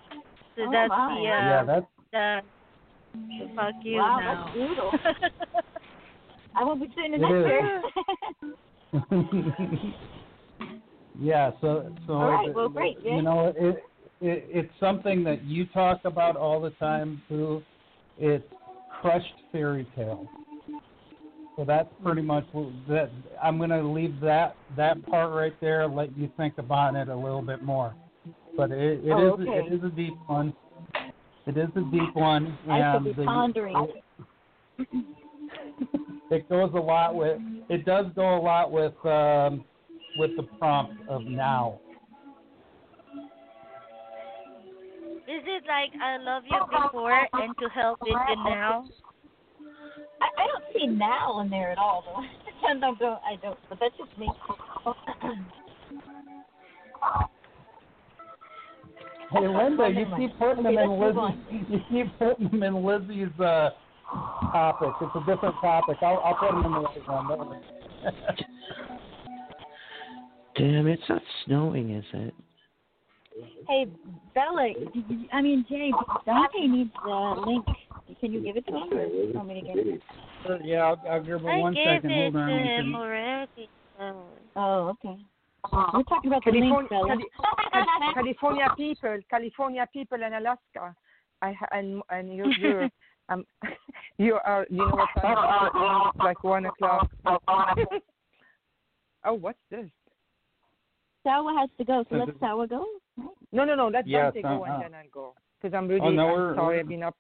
So oh, that's my. the... Uh, yeah, that's... The, fuck you wow, now. That's brutal. I won't be sitting in that chair. Yeah, so so right, well, great, yeah. you know it, it it's something that you talk about all the time too. It's crushed fairy tale. So that's pretty much that. I'm gonna leave that that part right there. Let you think about it a little bit more. But it, it oh, is okay. it is a deep one. It is a deep one. I should be the, pondering. It, it goes a lot with. It does go a lot with. Um, with the prompt of now. Is it like I love you before and to help with you now? I, I don't see now in there at all, though. I don't, go, I don't, but that's just me. Hey, Linda, you keep putting them in Lizzie's, you keep putting them in Lizzie's uh, topic. It's a different topic. I'll, I'll put them in the right one. Damn, it's not snowing, is it? Hey, Bella, I mean, Jay, Dante needs the link. Can you give it to him or do you want me to get it? Sure, yeah, I'll, I'll give her one second. Hold on. I gave it to him already. Oh, okay. We're talking about California, the link, Bella. California people, California people in Alaska. I, and and you're, you're, um, you are, you know what time it is? Like one o'clock. Oh, what's this? Sour has to go, so, so let Sour go. Right? No, no, no, let yeah, Dante go and then I'll go. Because I'm really oh, no, I'm sorry, I've been up.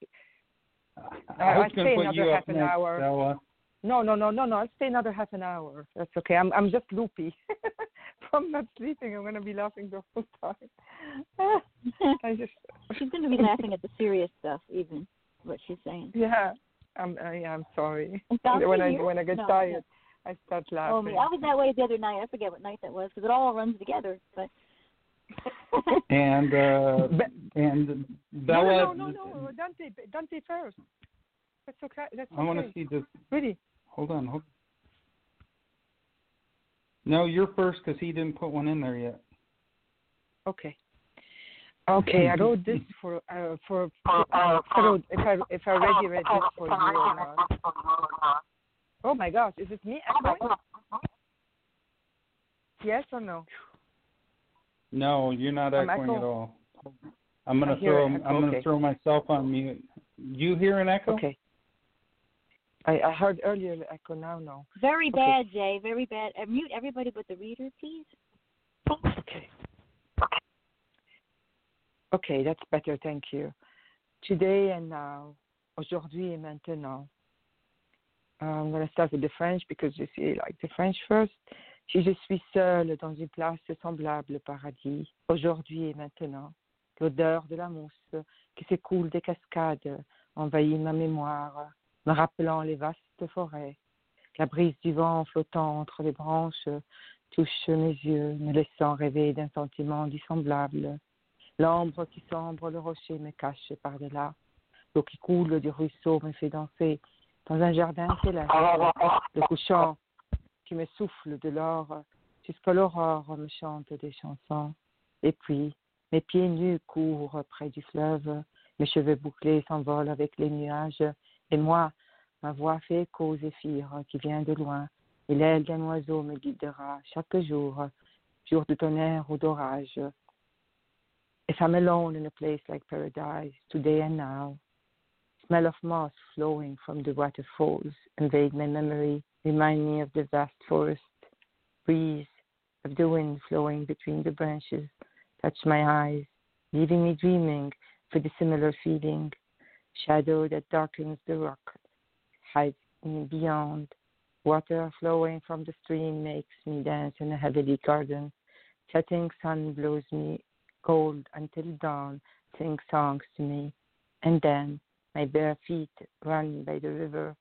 I, I I'll stay another half an next, hour. Sour. No, no, no, no, no, I'll stay another half an hour. That's okay. I'm I'm just loopy. From not sleeping, I'm going to be laughing the whole time. I just She's going to be laughing at the serious stuff, even, what she's saying. Yeah, I'm, I, I'm sorry. When I, when I get no, tired. No. I start laughing. Oh, man. I was that way the other night. I forget what night that was because it all runs together. But and uh, Be- and Bella. No, no, no, no, Dante, Dante first. That's okay. That's okay. I want to see this. Really? Hold on. Hold... No, you're first because he didn't put one in there yet. Okay. Okay, I wrote this for uh, for uh, if I if I already read this for you or not. Oh, my gosh. Is it me echoing? Yes or no? No, you're not echoing, echoing at all. I'm going to throw I'm okay. going to throw myself on mute. You hear an echo? Okay. I, I heard earlier the echo. Now, no. Very okay. bad, Jay. Very bad. Mute everybody but the reader, please. Okay. Okay, that's better. Thank you. Today and now. Aujourd'hui et maintenant. I'm going to start with the French because you see, like the French first. Si je suis seule dans une place semblable au paradis, aujourd'hui et maintenant, l'odeur de la mousse qui s'écoule des cascades envahit ma mémoire, me rappelant les vastes forêts. La brise du vent flottant entre les branches touche mes yeux, me laissant rêver d'un sentiment dissemblable. L'ambre qui sombre le rocher me cache par-delà. L'eau qui coule du ruisseau me fait danser. Dans un jardin céleste, le couchant qui me souffle de l'or, jusqu'à l'aurore me chante des chansons. Et puis, mes pieds nus courent près du fleuve, mes cheveux bouclés s'envolent avec les nuages, et moi, ma voix fait écho aux zéphyrs qui vient de loin, et l'aile d'un oiseau me guidera chaque jour, jour de tonnerre ou d'orage. If I'm alone in a place like paradise, today and now, smell of moss flowing from the waterfalls invade my memory, remind me of the vast forest, breeze of the wind flowing between the branches, touch my eyes, leaving me dreaming for the similar feeling, shadow that darkens the rock, hides me beyond, water flowing from the stream makes me dance in a heavenly garden, setting sun blows me cold until dawn, sings songs to me, and then my bare feet run by the river,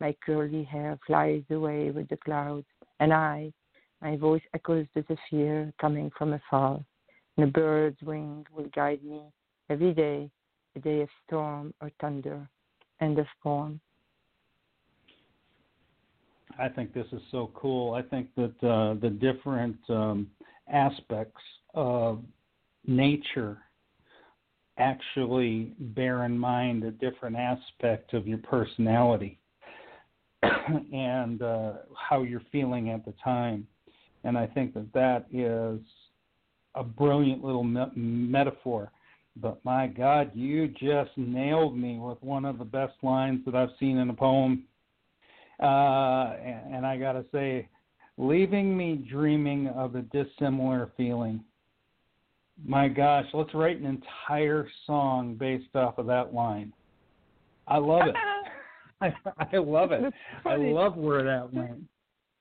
my curly hair flies away with the clouds, and I, my voice echoes the zephyr coming from afar, and a bird's wing will guide me every day, a day of storm or thunder, and of poem. I think this is so cool. I think that uh, the different um, aspects of nature actually bear in mind a different aspect of your personality and uh, how you're feeling at the time. And I think that that is a brilliant little me- metaphor. But my God, you just nailed me with one of the best lines that I've seen in a poem. Uh, and, and I got to say, leaving me dreaming of a dissimilar feeling. My gosh, let's write an entire song based off of that line. I love it. I, I love it. I love where that went.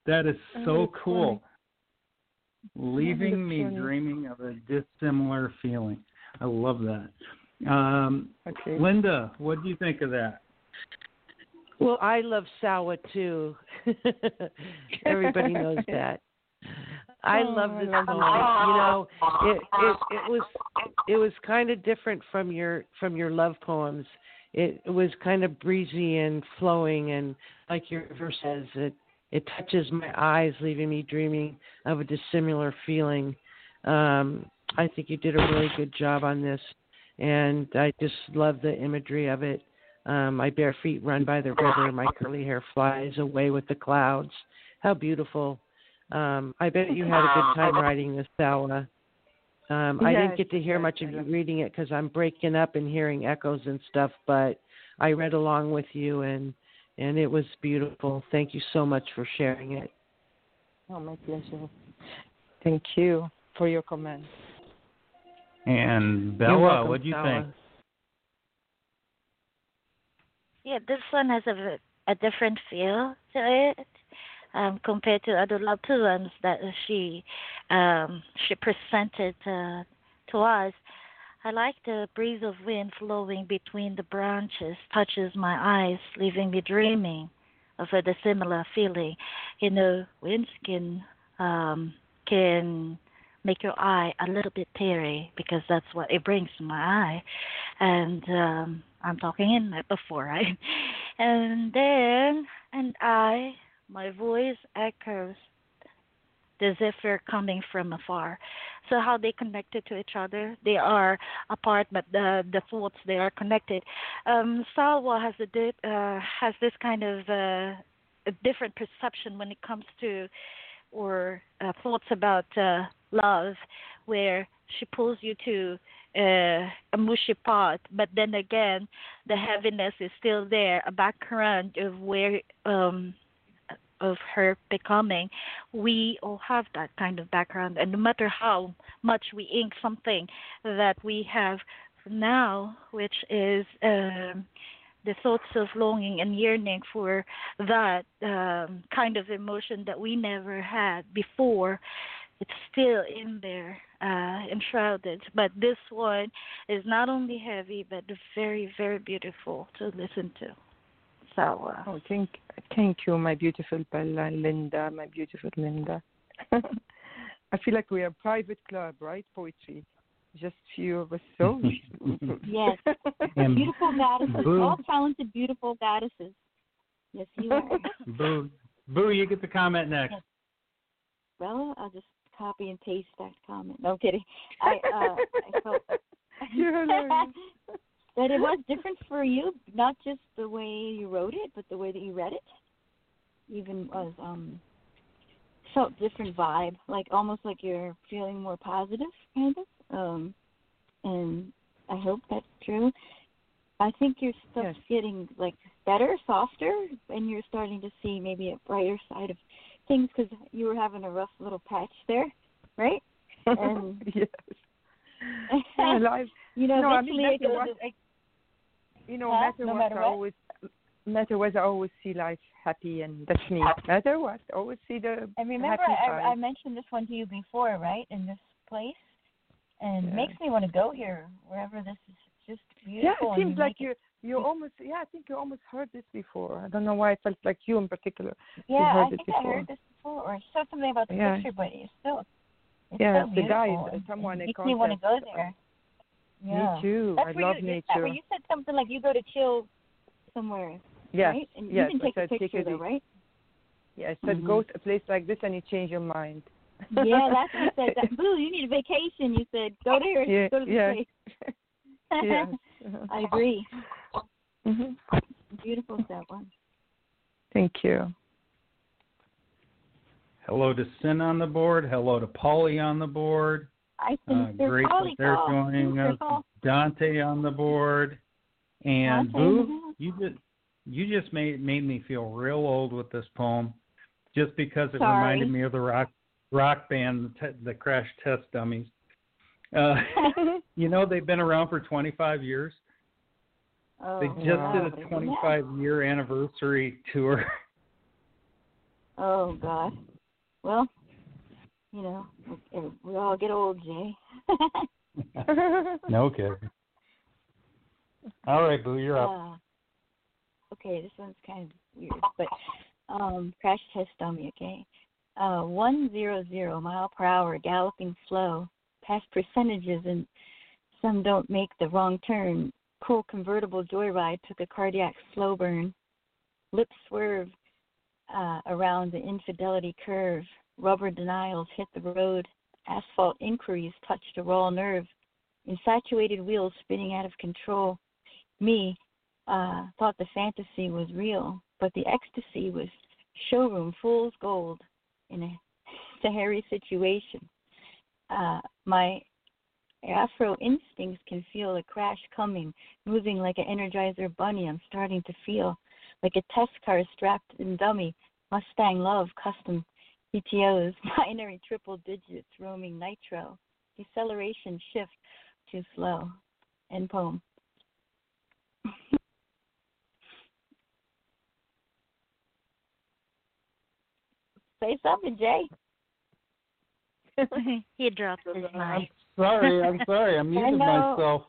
That is so cool. Leaving me dreaming of a dissimilar feeling. I love that. Um, okay. Linda, what do you think of that? Well, I love sour too. Everybody knows that. I oh, love this poem. You know, it, it it was it was kind of different from your from your love poems. It, it was kind of breezy and flowing, and like your verse says, it It touches my eyes, leaving me dreaming of a dissimilar feeling. Um, I think you did a really good job on this, and I just love the imagery of it. Um, my bare feet run by the river. My curly hair flies away with the clouds. How beautiful. Um, I bet you had a good time writing this, Sala. Um, I didn't get to hear much of you reading it because I'm breaking up and hearing echoes and stuff, but I read along with you, and and it was beautiful. Thank you so much for sharing it. Oh, my pleasure. Thank you for your comments. And Bella, welcome, what do you Bella. think? Yeah, this one has a, a different feel to it um, compared to other love poems that she um, she presented uh, to us. I like the breeze of wind flowing between the branches, touches my eyes, leaving me dreaming of a dissimilar feeling. You know, wind skin um, can make your eye a little bit teary because that's what it brings to my eye. And um, I'm talking in that before, right? And then, and I, my voice echoes as if they're coming from afar. So how they connected to each other, they are apart, but the the thoughts, they are connected. Um, Salwa has a dip, uh, has this kind of uh, a different perception when it comes to or uh, thoughts about uh, love, where she pulls you to uh, a mushy pot, but then again, the heaviness is still there, a background of where um, of her becoming. We all have that kind of background, and no matter how much we ink something that we have now, which is um, the thoughts of longing and yearning for that um, kind of emotion that we never had before, it's still in there, uh, enshrouded. But this one is not only heavy, but very, very beautiful to listen to. So, uh, oh, thank, thank you, my beautiful Bella and Linda, my beautiful Linda. I feel like we are a private club, right? Poetry, just few of us souls. Yes, beautiful goddesses, Boo. All talented, beautiful goddesses. Yes, you are. Boo, Boo, you get the comment next. Yes. Well, I'll just copy and paste that comment. No, I'm kidding. I, uh, I felt that it was different for you, not just the way you wrote it, but the way that you read it even was um, felt different vibe, like almost like you're feeling more positive, kind of. Um, and I hope that's true. I think your stuff's yes. getting like better, softer, and you're starting to see maybe a brighter side of things because you were having a rough little patch there, right? And yes. And I, you know, no, I mean, matter what, I, you know, huh? matter, no what, matter what, I always, matter what, I always see life happy, and that's me. Matter what, I always see the. And remember, happy I, I mentioned this one to you before, right? In this place, and yeah. it makes me want to go here, wherever this is. Just beautiful. Yeah, it seems you like you, you almost. Yeah, I think you almost heard this before. I don't know why I felt like you in particular. Yeah, heard I think I heard this before, or said something about the yeah. picture, but it's still. It's yeah, so the guy is someone. It makes me want to go there. Yeah. Me too. That's I love you, nature. That's where you said something like you go to chill somewhere. Yes. Right? And yes. You can take I said, a picture take a though, right? Yeah, I said mm-hmm. go to a place like this and you change your mind. Yeah, that's what I said. That. Boo, you need a vacation. You said go to here. Yeah, go to the yeah. place. Yes. I agree. Mm-hmm. Beautiful is that one. Thank you. Hello to Sin on the board. Hello to Polly on the board. I think uh, there's great Polly that they're joining us. Dante on the board. And Boo, you just you just made made me feel real old with this poem, just because it Sorry. reminded me of the rock rock band, the, the Crash Test Dummies. Uh, you know, they've been around for twenty-five years. Oh, they just wow. did a twenty-five year anniversary tour. Oh God. Well, you know, we all get old, Jay. No kidding. All right, Boo, you're up. Uh, okay, this one's kind of weird, but um, Crash Test Dummy, okay? Uh, one hundred mile per hour, galloping slow, past percentages, and some don't make the wrong turn. Cool convertible joyride took a cardiac slow burn. Lip swerve. uh, around the infidelity curve. Rubber denials hit the road. Asphalt inquiries touched a raw nerve. Infatuated wheels spinning out of control. Me uh, thought the fantasy was real, but the ecstasy was showroom fool's gold in a, a hairy situation. Uh, my Afro instincts can feel a crash coming, moving like an Energizer bunny. I'm starting to feel like a test car strapped in dummy. Mustang love, custom E T Os, binary triple digits, roaming nitro, deceleration shift, too slow. End poem. Say something, Jay. He dropped his mic. Sorry, I'm sorry. I muted I myself.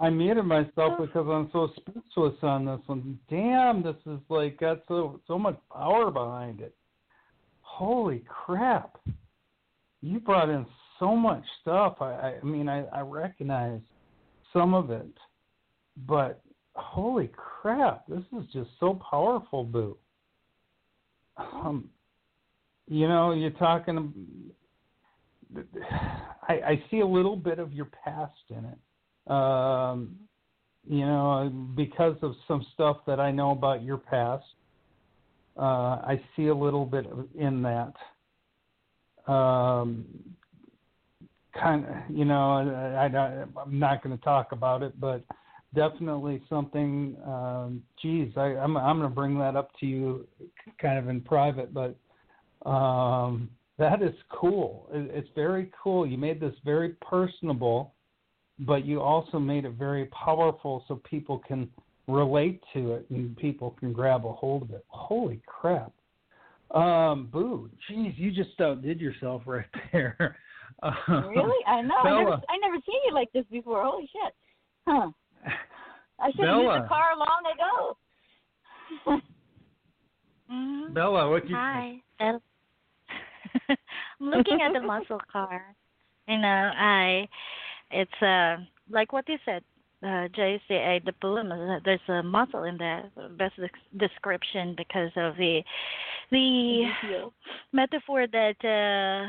I muted myself because I'm so speechless on this one. Damn, this is like got so so much power behind it. Holy crap! You brought in so much stuff. I, I mean, I, I recognize some of it, but holy crap, this is just so powerful, Boo. Um, you know, you're talking. I, I see a little bit of your past in it, um, you know, because of some stuff that I know about your past. Uh, I see a little bit in that. Um, kind of, you know, I, I, I'm not going to talk about it, but definitely something. Um, geez, I, I'm, I'm going to bring that up to you, kind of in private, but. Um, That is cool. It's very cool. You made this very personable, but you also made it very powerful so people can relate to it and people can grab a hold of it. Holy crap. Um, Boo, geez, you just outdid yourself right there. Um, really? I know. Bella, I never, I never seen you like this before. Holy shit. Huh. I should have used the car long ago. Mm-hmm. Bella, what do you Hi. Bella. I'm looking at the muscle car. You know, I, it's uh, like what you said, uh, J C A, the poem, there's a muscle in the best description because of the the metaphor that uh,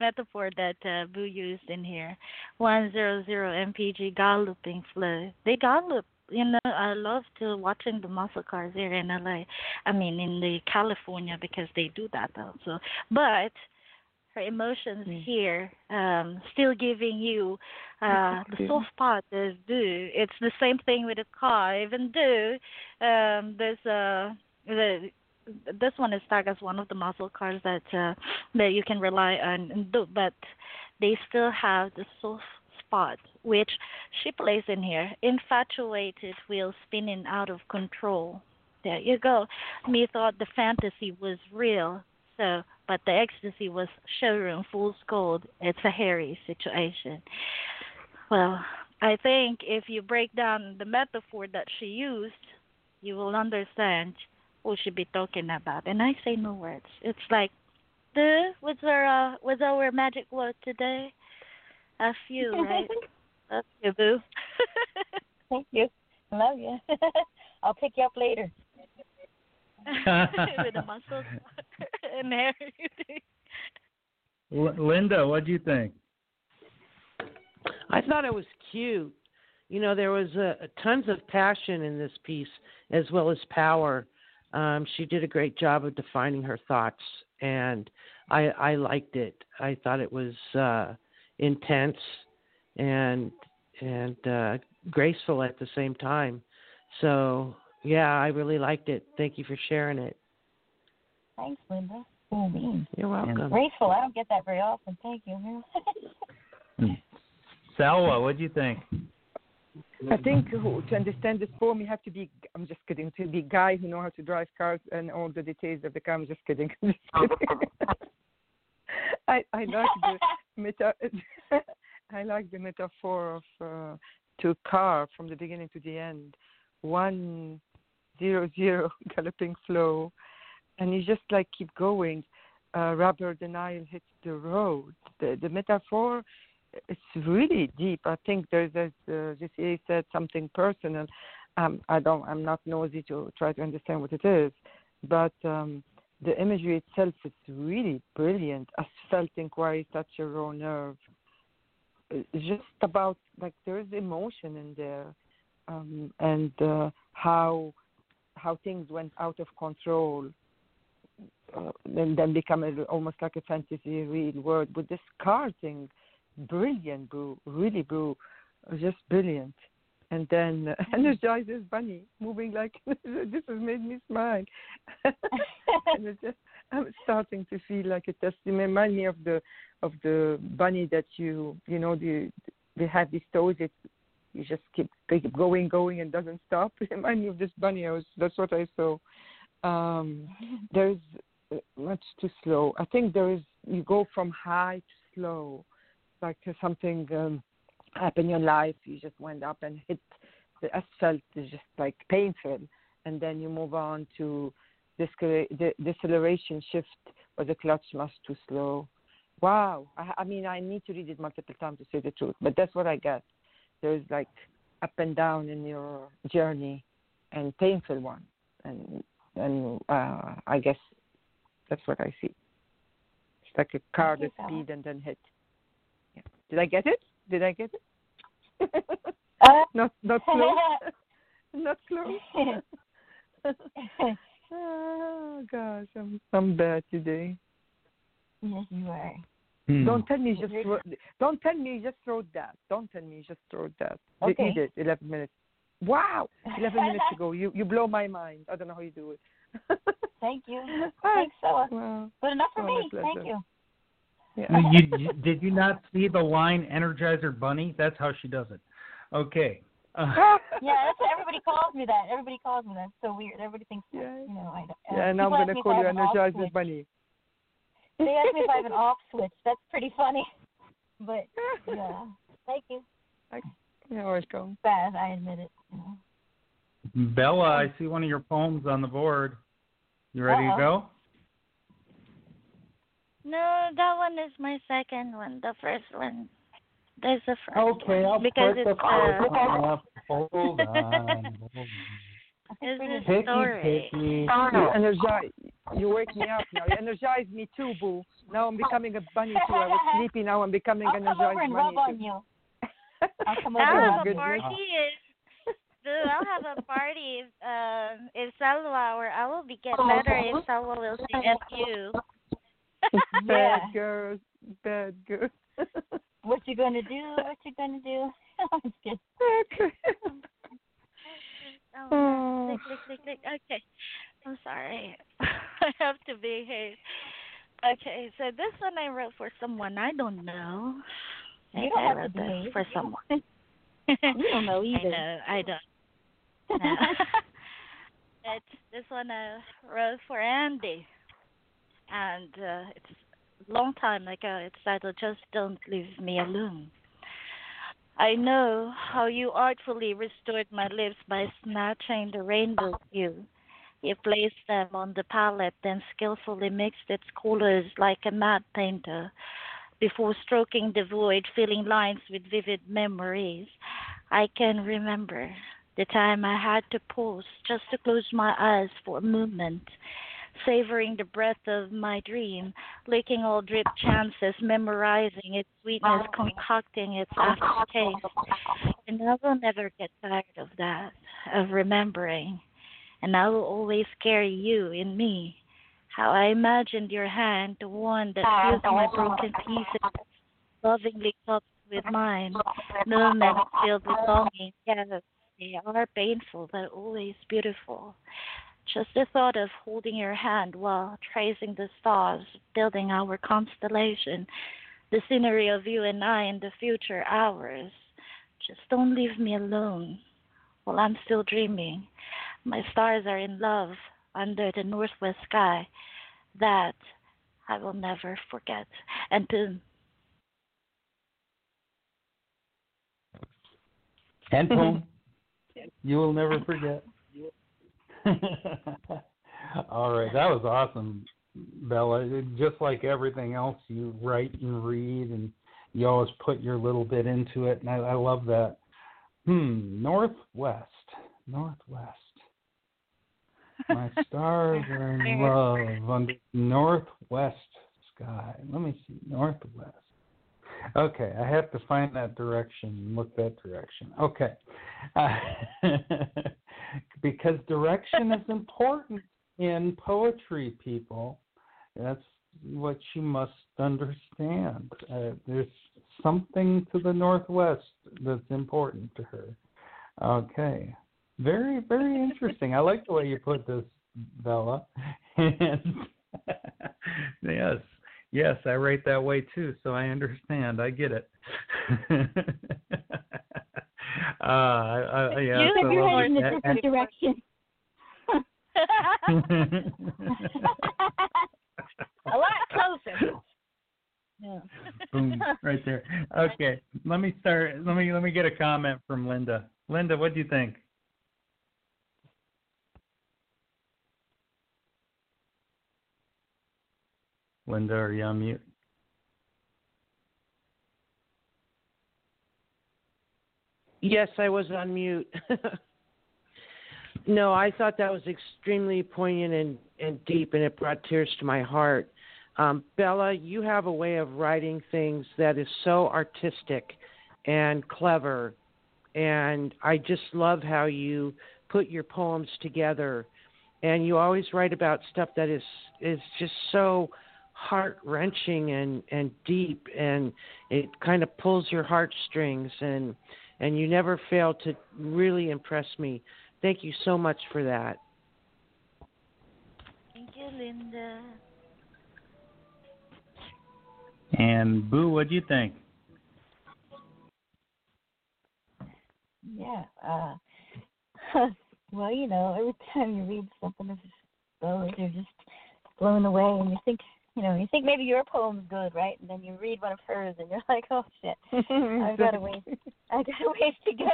metaphor that uh, Boo used in here. one hundred M P G galloping flow. They gallop. You know, I love to watching the muscle cars here in L A. I mean, in the California because they do that also. But her emotions mm. here, um, still giving you uh, the soft part is do. It's the same thing with the car. Even though um, there's uh, the this one is tagged as one of the muscle cars that uh, that you can rely on and do, but they still have the soft. Spot, which she plays in here. Infatuated wheels spinning out of control. There you go. Me thought the fantasy was real, so but the ecstasy was showroom fool's gold. It's a hairy situation. Well, I think if you break down the metaphor that she used, you will understand who she be talking about. And I say no words. It's like, duh, what's our uh, what's our magic word today? A few, right? Love you, Boo. Thank you. I love you. I'll pick you up later. With the muscles and everything. L- Linda, what do you think? I thought it was cute. You know, there was uh, tons of passion in this piece as well as power. Um, she did a great job of defining her thoughts, and I, I liked it. I thought it was... Uh, intense and and uh, graceful at the same time. So, yeah, I really liked it. Thank you for sharing it. Thanks, Linda. Oh, man. You're welcome. And graceful. I don't get that very often. Thank you. Salwa, what do you think? I think to understand this poem, you have to be, I'm just kidding, to be a guy who knows how to drive cars and all the details of the car. I'm just kidding. I'm just kidding. I, I like the meta- I like the metaphor of uh, to car from the beginning to the end, one zero zero galloping flow, and you just like keep going. Uh, rubber denial hits the road. The, the metaphor, it's really deep. I think there's as uh, J C A said something personal. Um, I don't. I'm not nosy to try to understand what it is. But um, the imagery itself is really brilliant. Asphalt inquiry, touch your raw nerve. It's just about, like, there is emotion in there, um, and uh, how how things went out of control uh, and then become a, almost like a fantasy real world. With this car thing, brilliant, bro, really, bro, just brilliant. And then uh, Energizer's bunny moving like this has made me smile. And it's just, I'm starting to feel like a testimony. Remind me of the of the bunny that you you know the they have these toys that you just keep, keep going going and doesn't stop. Remind me of this bunny. I was that's what I saw. Um, there's uh, much too slow. I think there is you go from high to slow, like to something. Um, up in your life, you just went up and hit the asphalt, is just like painful, and then you move on to this deceleration shift where the clutch was too slow. Wow. I, I mean, I need to read it multiple times to say the truth, but that's what I got. There's like up and down in your journey, and painful one, and and uh, I guess that's what I see. It's like a car that speed and then hit. Yeah. Did I get it? Did I get it? uh, not not close. Not close. Oh gosh, I'm I'm bad today. Yes, you are. Mm. Don't tell me you just wrote, don't tell me you just wrote that. Don't tell me you just wrote that. Okay. You did eleven minutes. Wow, eleven minutes ago. You you blow my mind. I don't know how you do it. Thank you. Thanks so. Well, but enough for me. Thank you. Yeah. you, did you not see the line Energizer Bunny? That's how she does it. Okay. Uh, yeah, that's what everybody calls me that. Everybody calls me that. It's so weird. Everybody thinks, yeah. you know, I don't. Yeah, and I'm going to call you Energizer Bunny. They asked me if I have an off switch. That's pretty funny. But, yeah. Thank you. I, you're welcome. Bad, I admit it. Yeah. Bella, I see one of your poems on the board. You ready Uh-oh. to go? No, that one is my second one. The first one, there's the first okay, one. Okay, I'll because put it's the uh, up. Hold on. It's a picky, story. Picky. Oh, no. Energize. You wake me up now. You energize me too, boo. Now I'm becoming a bunny too. I was sleepy. Now I'm becoming an energized bunny. I'll come over and rub on you. I'll come over I'll have a party. If, dude, I'll have a party if, um, if Salwa, or I will be get better if Salwa will sing at you. Bad yeah. girls, bad girls. What you gonna do? What you gonna do? I'm just kidding. Okay. Oh, oh. Click, click, click, click. Okay. I'm sorry. I have to behave. Okay, so this one I wrote for someone I don't know. You don't I have wrote to this for someone. You don't know either. I know. I don't. No. It's this one I wrote for Andy. And uh, it's a long time ago. It's titled, Just Don't Leave Me Alone. I know how you artfully restored my lips by snatching the rainbow hue. You placed them on the palette, then skillfully mixed its colors like a mad painter before stroking the void, filling lines with vivid memories. I can remember the time I had to pause just to close my eyes for a moment, savoring the breath of my dream, licking all drip chances, memorizing its sweetness, concocting its aftertaste. And I will never get tired of that, of remembering. And I will always carry you in me, how I imagined your hand, the one that fused my broken pieces, lovingly cupped with mine, moments filled with longing. Yes, they are painful, but always beautiful. Just the thought of holding your hand while tracing the stars, building our constellation, the scenery of you and I in the future hours. Just don't leave me alone while I'm still dreaming. My stars are in love under the northwest sky. That I will never forget. And boom. And boom. You will never forget. All right, that was awesome, Bella. Just like everything else, you write and read, and you always put your little bit into it, and I, I love that. Hmm, Northwest, Northwest. My stars are in love under the northwest sky. Let me see, northwest. Okay, I have to find that direction and look that direction. Okay. Uh, because direction is important in poetry, people. That's what you must understand. Uh, there's something to the northwest that's important to her. Okay. Very, very interesting. I like the way you put this, Bella. And yes, yes, I write that way too, so I understand. I get it. uh, I, I, yeah, you so you're heading in a different direction. A lot closer. Yeah. Boom! Right there. Okay, let me start. Let me let me get a comment from Linda. Linda, what do you think? Linda, are you on mute? Yes, I was on mute. No, I thought that was extremely poignant and, and deep, and it brought tears to my heart. Um, Bella, you have a way of writing things that is so artistic and clever, and I just love how you put your poems together, and you always write about stuff that is, is just so heart-wrenching and, and deep, and it kind of pulls your heartstrings, and and you never fail to really impress me. Thank you so much for that. Thank you, Linda. And Boo, what do you think? Yeah. Uh, well, you know, every time you read something of those, you're just blown away, and you think, you know, you think maybe your poem's good, right? And then you read one of hers, and you're like, "Oh shit, I've got a ways, I got a ways to go."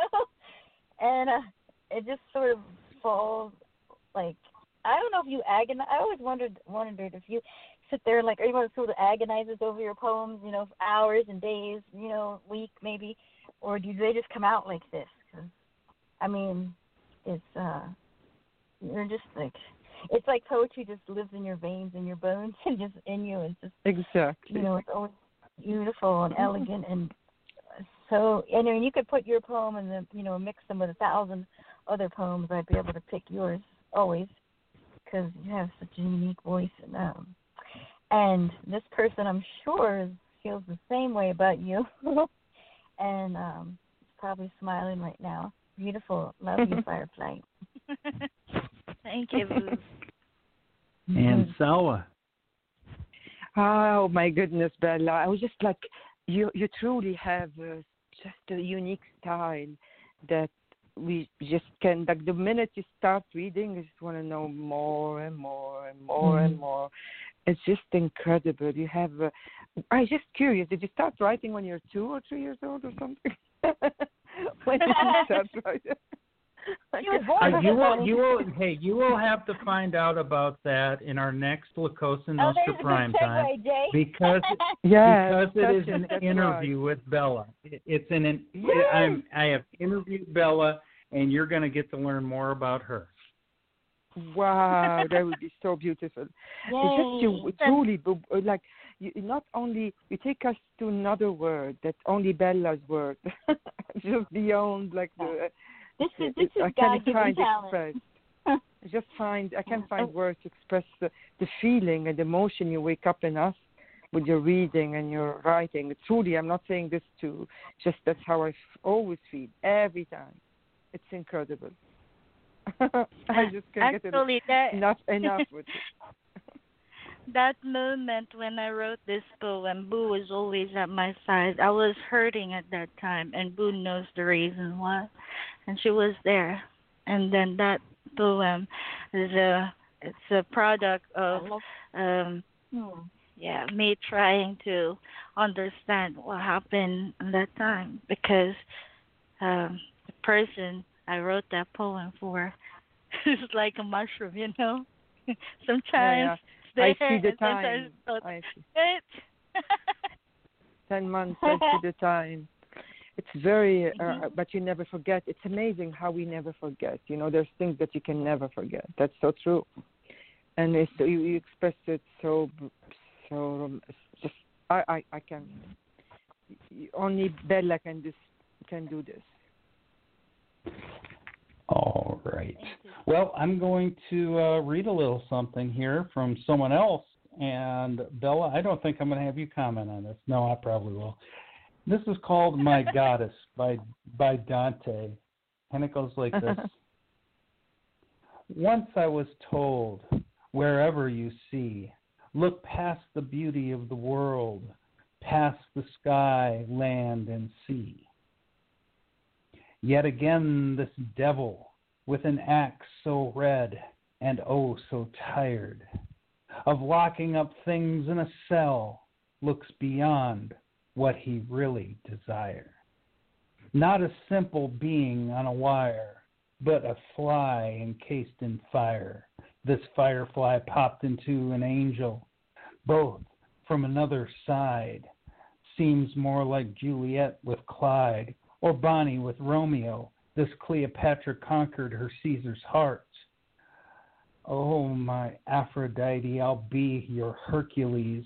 And uh, it just sort of falls. Like, I don't know if you agonize. I always wondered, wondered if you sit there, like, are you one of those people that agonizes over your poems, you know, for hours and days, you know, week maybe, or do they just come out like this? 'Cause, I mean, it's uh, you're just like. It's like poetry just lives in your veins and your bones and just in you. It's just, exactly. You know, it's always beautiful and elegant and so. And I mean, you could put your poem and the, you know, mix them with a thousand other poems. I'd be able to pick yours always because you have such a unique voice. And um, and this person, I'm sure, feels the same way about you. And um, probably smiling right now. Beautiful, love you, Firefly. Thank you. And Sawa. Oh, my goodness, Bella. I was just like, you you truly have uh, just a unique style that we just can, like, the minute you start reading, you just want to know more and more and more mm-hmm. and more. It's just incredible. You have, uh, I'm just curious, did you start writing when you're two or three years old or something? When did you start writing? Uh, you will, you will, hey, you will have to find out about that in our next La Cosa Nostra oh, prime time way, because yes, because it is an interview right. with Bella. It, it's in an yes. it, I'm, I have interviewed Bella, and you're going to get to learn more about her. Wow, that would be so beautiful! Yay. It's just you, truly, like you, not only you take us to another world that's only Bella's world, just beyond like the. This is, this is I can't find express. I just find I can't find words to express the, the feeling and the emotion you wake up in us with your reading and your writing. Truly, I'm not saying this to just that's how I f- always feel every time. It's incredible. I just can't Actually, get enough that, enough with it. That moment when I wrote this poem, Boo was always at my side. I was hurting at that time, and Boo knows the reason why. And she was there, and then that poem is a it's a product of um, yeah me trying to understand what happened at that time because um, the person I wrote that poem for is like a mushroom, you know. Sometimes yeah, yeah. I see the time. I see. ten months I see the time. It's very, mm-hmm. uh, but you never forget. It's amazing how we never forget. You know, there's things that you can never forget. That's so true. And it's, you, you express it so, so just, I, I, I can, only Bella can, just, can do this. All right. Well, I'm going to uh, read a little something here from someone else. And Bella, I don't think I'm going to have you comment on this. No, I probably will. This is called My Goddess by by Dante. And it goes like this. Once I was told, wherever you see, look past the beauty of the world, past the sky, land, and sea. Yet again this devil, with an axe so red and oh so tired, of locking up things in a cell, looks beyond what he really desires. Not a simple being on a wire, but a fly encased in fire. This firefly popped into an angel, both from another side. Seems more like Juliet with Clyde, or Bonnie with Romeo. This Cleopatra conquered her Caesar's heart. Oh, my Aphrodite, I'll be your Hercules.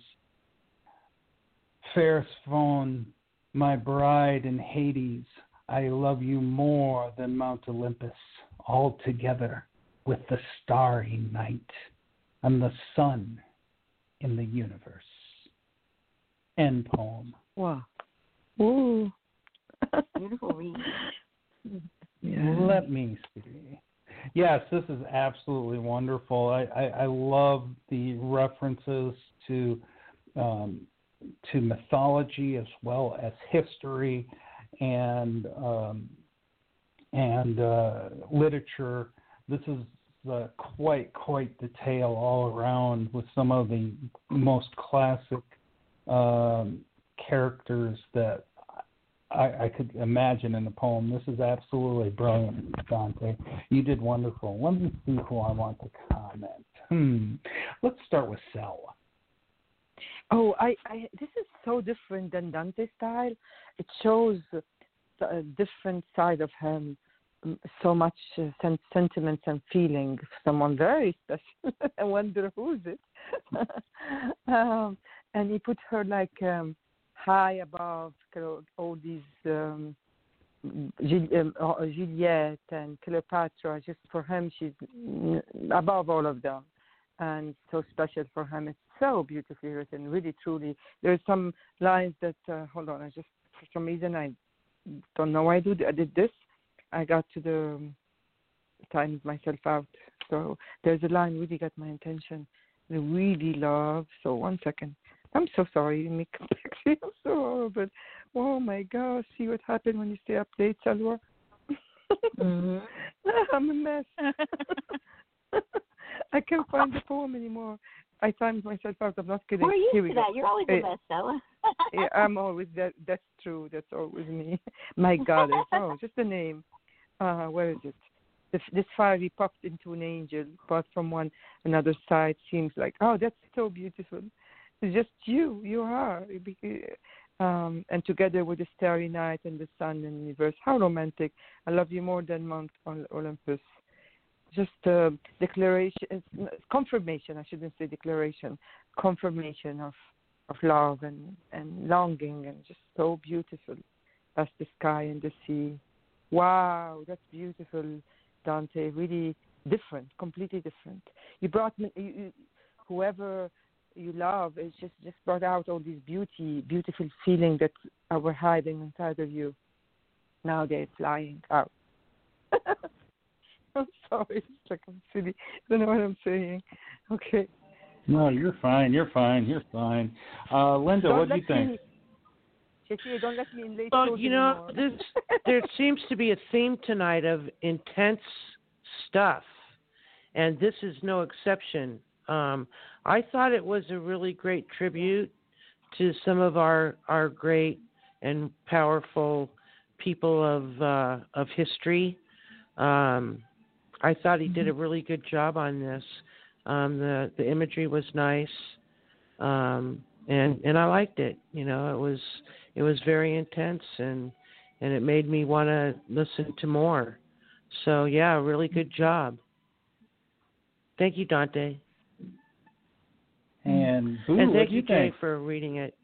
Fair Sphone, my bride in Hades, I love you more than Mount Olympus, all together with the starry night and the sun in the universe. End poem. Wow. Ooh. Beautiful read. Yeah. Let me see. Yes, this is absolutely wonderful. I, I, I love the references to um, to mythology as well as history and um, and uh, literature. This is uh, quite quite the tale all around, with some of the most classic um, characters that I, I could imagine in the poem. This is absolutely brilliant, Dante. You did wonderful. Let me see who I want to comment. Hmm. Let's start with Sel. Oh, I, I this is so different than Dante's style. It shows a different side of him. So much uh, sen- sentiments and feeling. Someone very special. I wonder who's it. um, and he put her like... Um, high above all these um, Juliet and Cleopatra. Just for him, she's above all of them, and so special for him. It's so beautifully written, really, truly. There's some lines that uh, hold on. I just for some reason I don't know why I did I did this. I got to the timed myself out. So there's a line really got my attention. I really love. So one second. I'm so sorry, Mick. I'm so horrible. Oh, my gosh. See what happened when you stay up late, Salwa? Mm-hmm. I'm a mess. I can't find the poem anymore. I timed myself out. I'm not kidding. We're used to that. You're always a mess, Salwa. Yeah, I'm always that. That's true. That's always me. My goddess. Oh, just the name. Uh, where is it? This, this fiery popped into an angel, but from one another side seems like, oh, that's so beautiful. It's just you, you are, um, and together with the starry night and the sun and the universe. How romantic! I love you more than Mount Olympus. Just uh, declaration, confirmation. I shouldn't say declaration, confirmation of, of love and, and longing, and just so beautiful, as the sky and the sea. Wow, that's beautiful, Dante. Really different, completely different. You brought me, you, whoever. You love, it's just, just brought out all this beauty, beautiful feeling that uh, we're hiding inside of you. Now they're flying out. I'm sorry, it's like I'm silly. I don't know what I'm saying. Okay. No, you're fine, you're fine, you're fine. Uh, Linda, don't what do you think? Shakira, don't let me in late. Well, you know, this, there seems to be a theme tonight of intense stuff, and this is no exception. Um, I thought it was a really great tribute to some of our, our great and powerful people of uh, of history. Um, I thought he did a really good job on this. Um, the the imagery was nice, um, and and I liked it. You know, it was it was very intense, and and it made me want to listen to more. So, yeah, really good job. Thank you, Dante. And, ooh, and thank you, Jay, think? for reading it.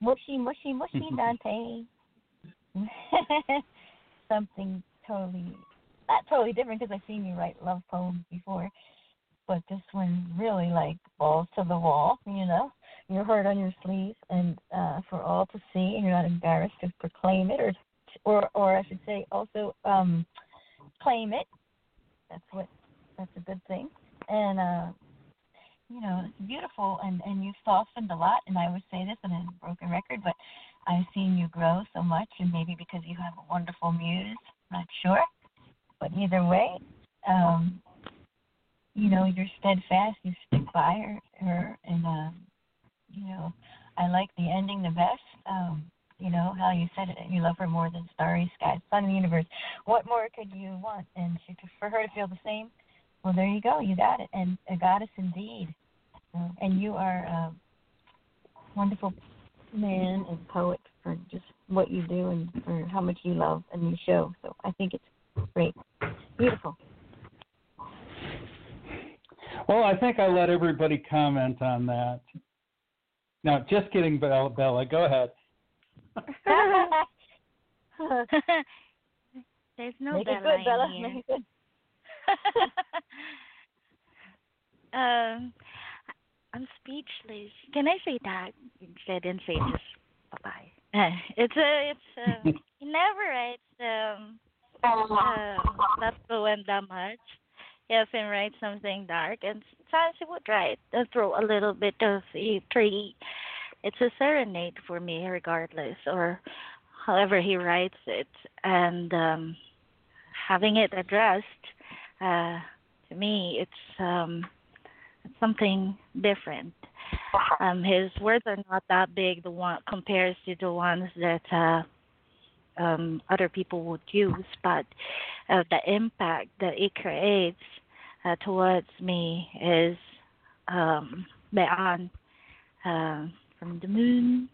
Mushy, mushy, mushy, Dante. Something totally, not totally different, because I've seen you write love poems before. But this one really, like, balls to the wall, you know. Your heart on your sleeve, and uh, for all to see, and you're not embarrassed to proclaim it, or, or, or I should say, also um, claim it. That's what. That's a good thing. And uh, you know, it's beautiful, and, and you've softened a lot. And I would say this, and it's a broken record, but I've seen you grow so much, and maybe because you have a wonderful muse, I'm not sure. But either way, um, you know, you're steadfast. You stick by her, her and. Uh, You know, I like the ending the best. Um, you know, how you said it. You love her more than starry skies, sun, and the universe. What more could you want? And she, for her to feel the same, well, there you go. You got it. And a goddess indeed. And you are a wonderful man and poet for just what you do and for how much you love and you show. So I think it's great. Beautiful. Well, I think I let everybody comment on that. No, just kidding, Bella. Bella, go ahead. There's no Make Bella it good, Bella. Here. Make it good. um, I'm speechless. Can I say that? I didn't say just bye-bye. It's a, it's a, he never writes um, uh, that poem that much. He often writes something dark, and sometimes he would write and throw a little bit of a tree. It's a serenade for me, regardless, or however he writes it. And um, having it addressed, uh, to me, it's um, something different. Um, his words are not that big the one compared to the ones that uh, um, other people would use, but uh, the impact that it creates Uh, towards me is um, beyond uh, from the moon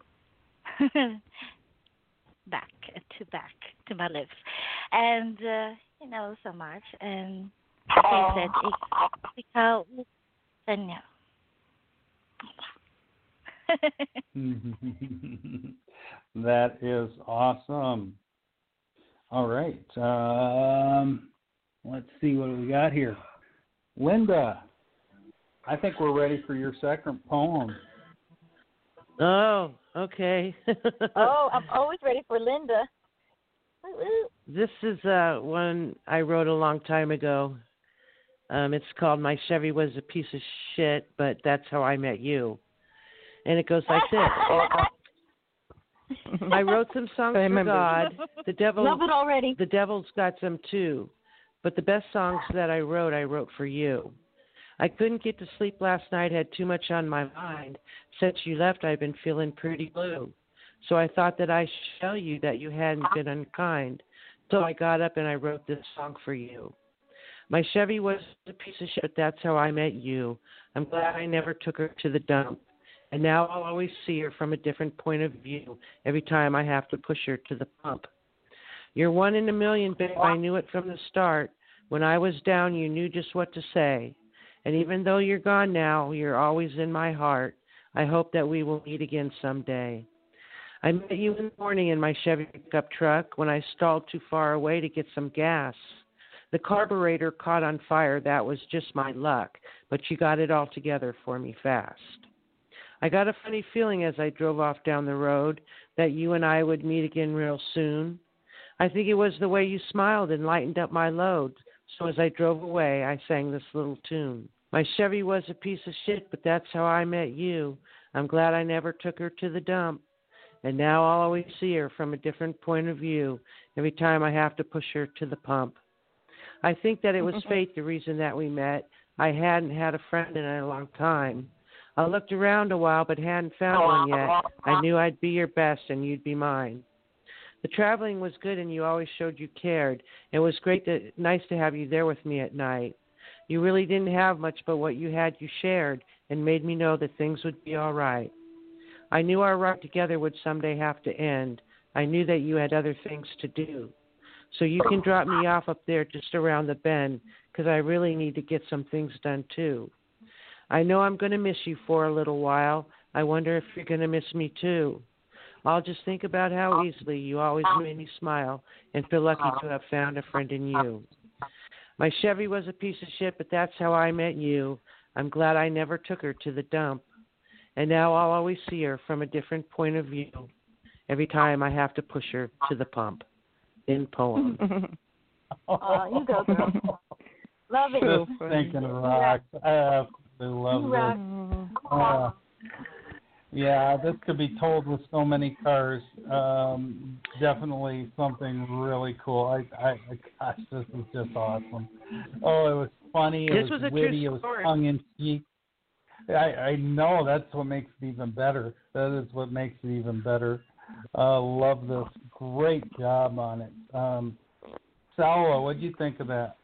back to back to my lips, and uh, you know so much. And I think that it's and no. That is awesome. All right, um, let's see what we got here. Linda, I think we're ready for your second poem. Oh, okay. Oh, I'm always ready for Linda. This is uh, one I wrote a long time ago. Um, it's called My Chevy Was a Piece of Shit, But That's How I Met You. And it goes like this. I wrote some songs I for God. The devil, Love it already. The devil's got some too. But the best songs that I wrote, I wrote for you. I couldn't get to sleep last night, had too much on my mind. Since you left, I've been feeling pretty blue. So I thought that I should tell you that you hadn't been unkind. So I got up and I wrote this song for you. My Chevy was a piece of shit, but that's how I met you. I'm glad I never took her to the dump. And now I'll always see her from a different point of view every time I have to push her to the pump. You're one in a million, babe. I knew it from the start. When I was down, you knew just what to say. And even though you're gone now, you're always in my heart. I hope that we will meet again someday. I met you in the morning in my Chevy pickup truck when I stalled too far away to get some gas. The carburetor caught on fire. That was just my luck, but you got it all together for me fast. I got a funny feeling as I drove off down the road that you and I would meet again real soon. I think it was the way you smiled and lightened up my load. So as I drove away, I sang this little tune. My Chevy was a piece of shit, but that's how I met you. I'm glad I never took her to the dump. And now I'll always see her from a different point of view every time I have to push her to the pump. I think that it was fate the reason that we met. I hadn't had a friend in a long time. I looked around a while, but hadn't found one yet. I knew I'd be your best and you'd be mine. The traveling was good, and you always showed you cared. It was great, to, nice to have you there with me at night. You really didn't have much, but what you had, you shared, and made me know that things would be all right. I knew our ride together would someday have to end. I knew that you had other things to do. So you can drop me off up there just around the bend because I really need to get some things done too. I know I'm going to miss you for a little while. I wonder if you're going to miss me too. I'll just think about how easily you always made me smile and feel lucky to have found a friend in you. My Chevy was a piece of shit, but that's how I met you. I'm glad I never took her to the dump. And now I'll always see her from a different point of view every time I have to push her to the pump. In poem. Oh, you go, girl. Love it. Just thinking of rocks. I absolutely love you this. Rock. Uh, yeah, this could be told with so many cars. Um, definitely something really cool. I, I, gosh, this is just awesome. Oh, it was funny. It this was, was a witty. True story. It was tongue in cheek. I, I know that's what makes it even better. That is what makes it even better. Uh, love this. Great job on it. Um, Salwa, what do you think of that?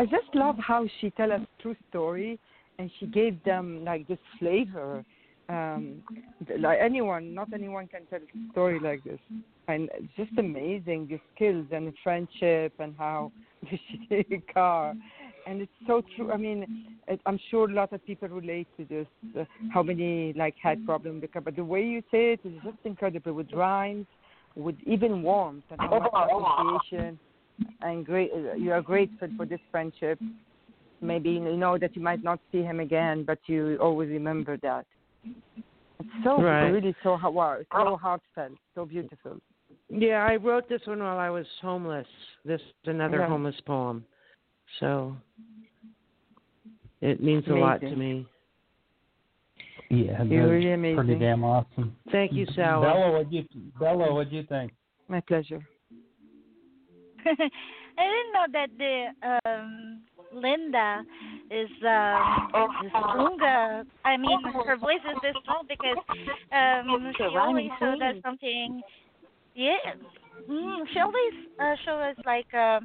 I just love how she tells us true story, and she gave them like this flavor. Um, like anyone, not anyone can tell a story like this. And it's just amazing, the skills and the friendship and how the car. And it's so true. I mean, it, I'm sure a lot of people relate to this, uh, how many, like, had problems with the car. But the way you say it is just incredible with rhymes, with even warmth and how much appreciation. And great, uh, you are grateful for this friendship. Maybe you know that you might not see him again, but you always remember that. It's so right. really so, so heartfelt, so beautiful. Yeah, I wrote this one while I was homeless. This is another yeah. homeless poem. So it means amazing. a lot to me. Yeah, that's really pretty damn awesome. Thank you, Sal. Bella, what do you Bella, what do you think? My pleasure. I didn't know that the um, Linda is um, stronger. I mean, her voice is this low because um, she always so does something. Yeah, mm, she always uh, shows us like. Uh,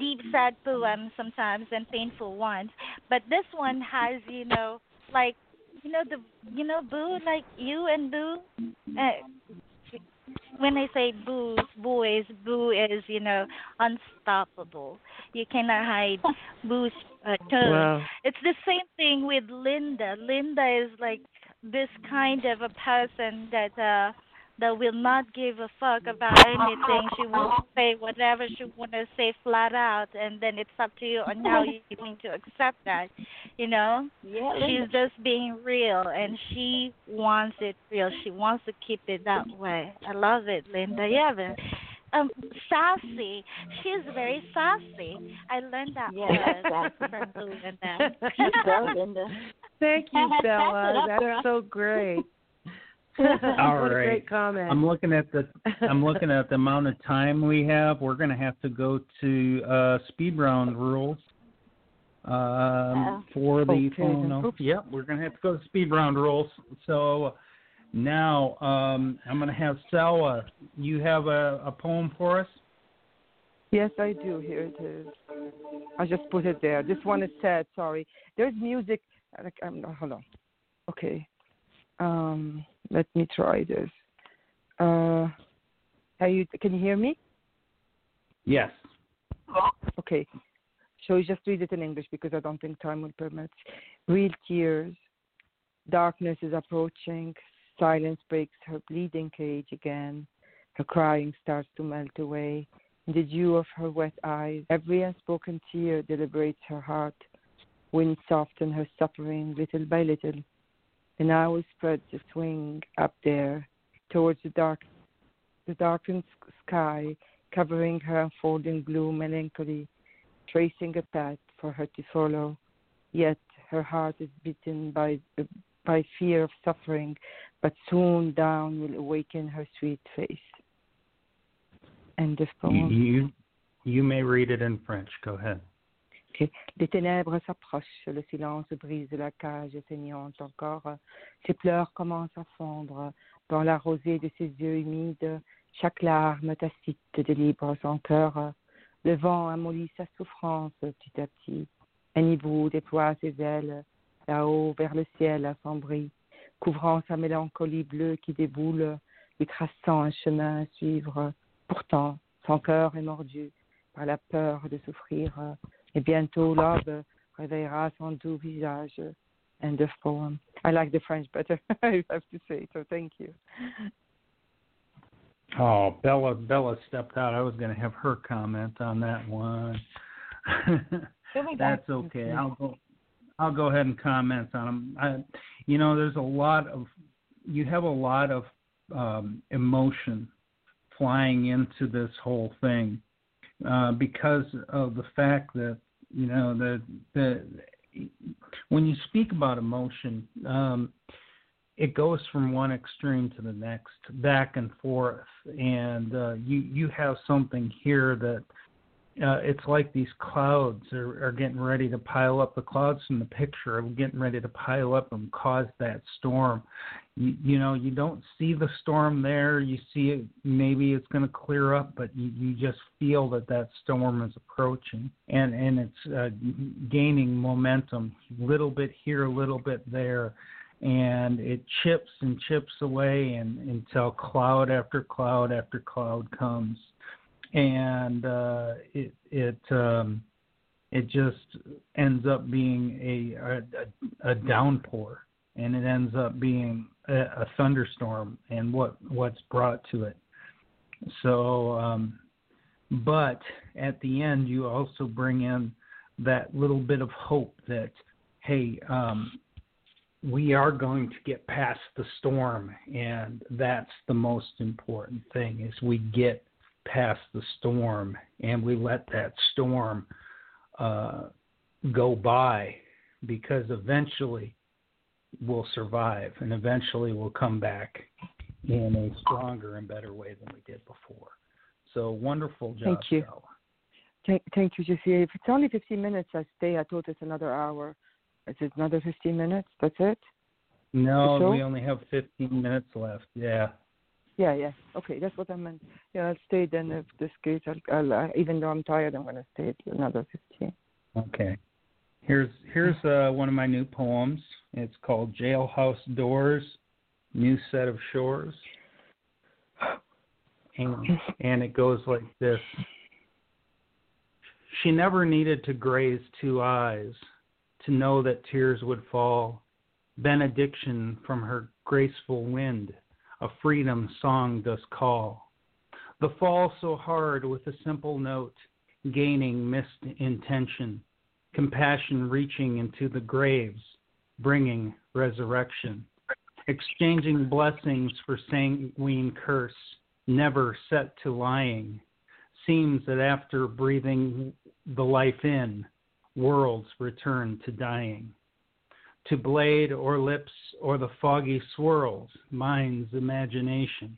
deep sad poems sometimes and painful ones, but this one has you know like you know the you know boo like you and boo. Uh, when I say boo, boys, boo is you know unstoppable. You cannot hide boo's uh, tone. Wow. It's the same thing with Linda. Linda is like this kind of a person that. Uh, That will not give a fuck about anything. She will say whatever she want to say flat out, and then it's up to you on how you're going to accept that. You know, yeah, she's just being real, and she wants it real. She wants to keep it that way. I love it, Linda. Yeah, but, um, sassy. She's very sassy. I learned that yeah, from Linda. You go, Linda. Thank you, Bella. That's so great. All right. Great comment. I'm looking at the I'm looking at the amount of time we have. We're going to have to go to uh, speed round rules um, uh, for the phone. No, yep, we're going to have to go to speed round rules. So now um, I'm going to have Salwa. You have a, a poem for us? Yes, I do. Here it is. I just put it there. This one is sad. Sorry. There's music. Like, I'm, hold on. Okay. Um, let me try this. Uh, are you, can you hear me? Yes. Okay. So you just read it in English because I don't think time will permit. Real tears. Darkness is approaching. Silence breaks her bleeding cage again. Her crying starts to melt away. In the dew of her wet eyes, every unspoken tear deliberates her heart. Wind softens her suffering little by little. And I will spread the swing up there towards the dark, the darkened sky, covering her unfolding blue melancholy, tracing a path for her to follow. Yet her heart is beaten by by fear of suffering, but soon dawn will awaken her sweet face. And this poem. You, you may read it in French. Go ahead. Les ténèbres s'approchent, le silence brise la cage saignante encore. Ses pleurs commencent à fondre dans la rosée de ses yeux humides. Chaque larme tacite délivre son cœur. Le vent amollit sa souffrance petit à petit. Un hibou déploie ses ailes là-haut vers le ciel assombri, couvrant sa mélancolie bleue qui déboule. lui traçant un chemin à suivre. Pourtant, son cœur est mordu par la peur de souffrir, et bientôt l'aube réveillera son doux visage. End of poem. I like the French better, I have to say, so thank you. Oh, Bella, Bella stepped out. I was going to have her comment on that one. That's okay. I'll go. I'll go ahead and comment on them. I, you know, there's a lot of. You have a lot of um, emotion flying into this whole thing uh, because of the fact that you know that the when you speak about emotion. Um, It goes from one extreme to the next, back and forth, and uh, you you have something here that uh, it's like these clouds are, are getting ready to pile up. The clouds in the picture are getting ready to pile up and cause that storm. You, you know, you don't see the storm there. You see it. Maybe it's going to clear up, but you, you just feel that that storm is approaching, and and it's uh, gaining momentum, little bit here, a little bit there. And it chips and chips away and, until cloud after cloud after cloud comes. And uh, it it um, it just ends up being a, a, a downpour, and it ends up being a, a thunderstorm and what, what's brought to it. So, um, but at the end, you also bring in that little bit of hope that, hey, um, we are going to get past the storm, and that's the most important thing is we get past the storm and we let that storm uh, go by, because eventually we'll survive and eventually we'll come back in a stronger and better way than we did before. So wonderful job. Thank you. Thank, thank you, Jesse. If it's only fifteen minutes, I stay. I thought it's another hour. Is it another fifteen minutes? That's it? No, so? We only have fifteen minutes left. Yeah. Yeah, yeah. Okay, that's what I meant. Yeah, I'll stay then if this case, I'll, I'll, even though I'm tired, I'm going to stay another fifteen. Okay. Here's here's uh, one of my new poems. It's called Jailhouse Doors, New Set of Shores. And, and it goes like this. She never needed to graze two eyes to know that tears would fall, benediction from her graceful wind, a freedom song does call. The fall so hard with a simple note, gaining missed intention, compassion reaching into the graves, bringing resurrection, exchanging blessings for sanguine curse, never set to lying, seems that after breathing the life in, worlds return to dying. To blade or lips or the foggy swirls, mind's imagination.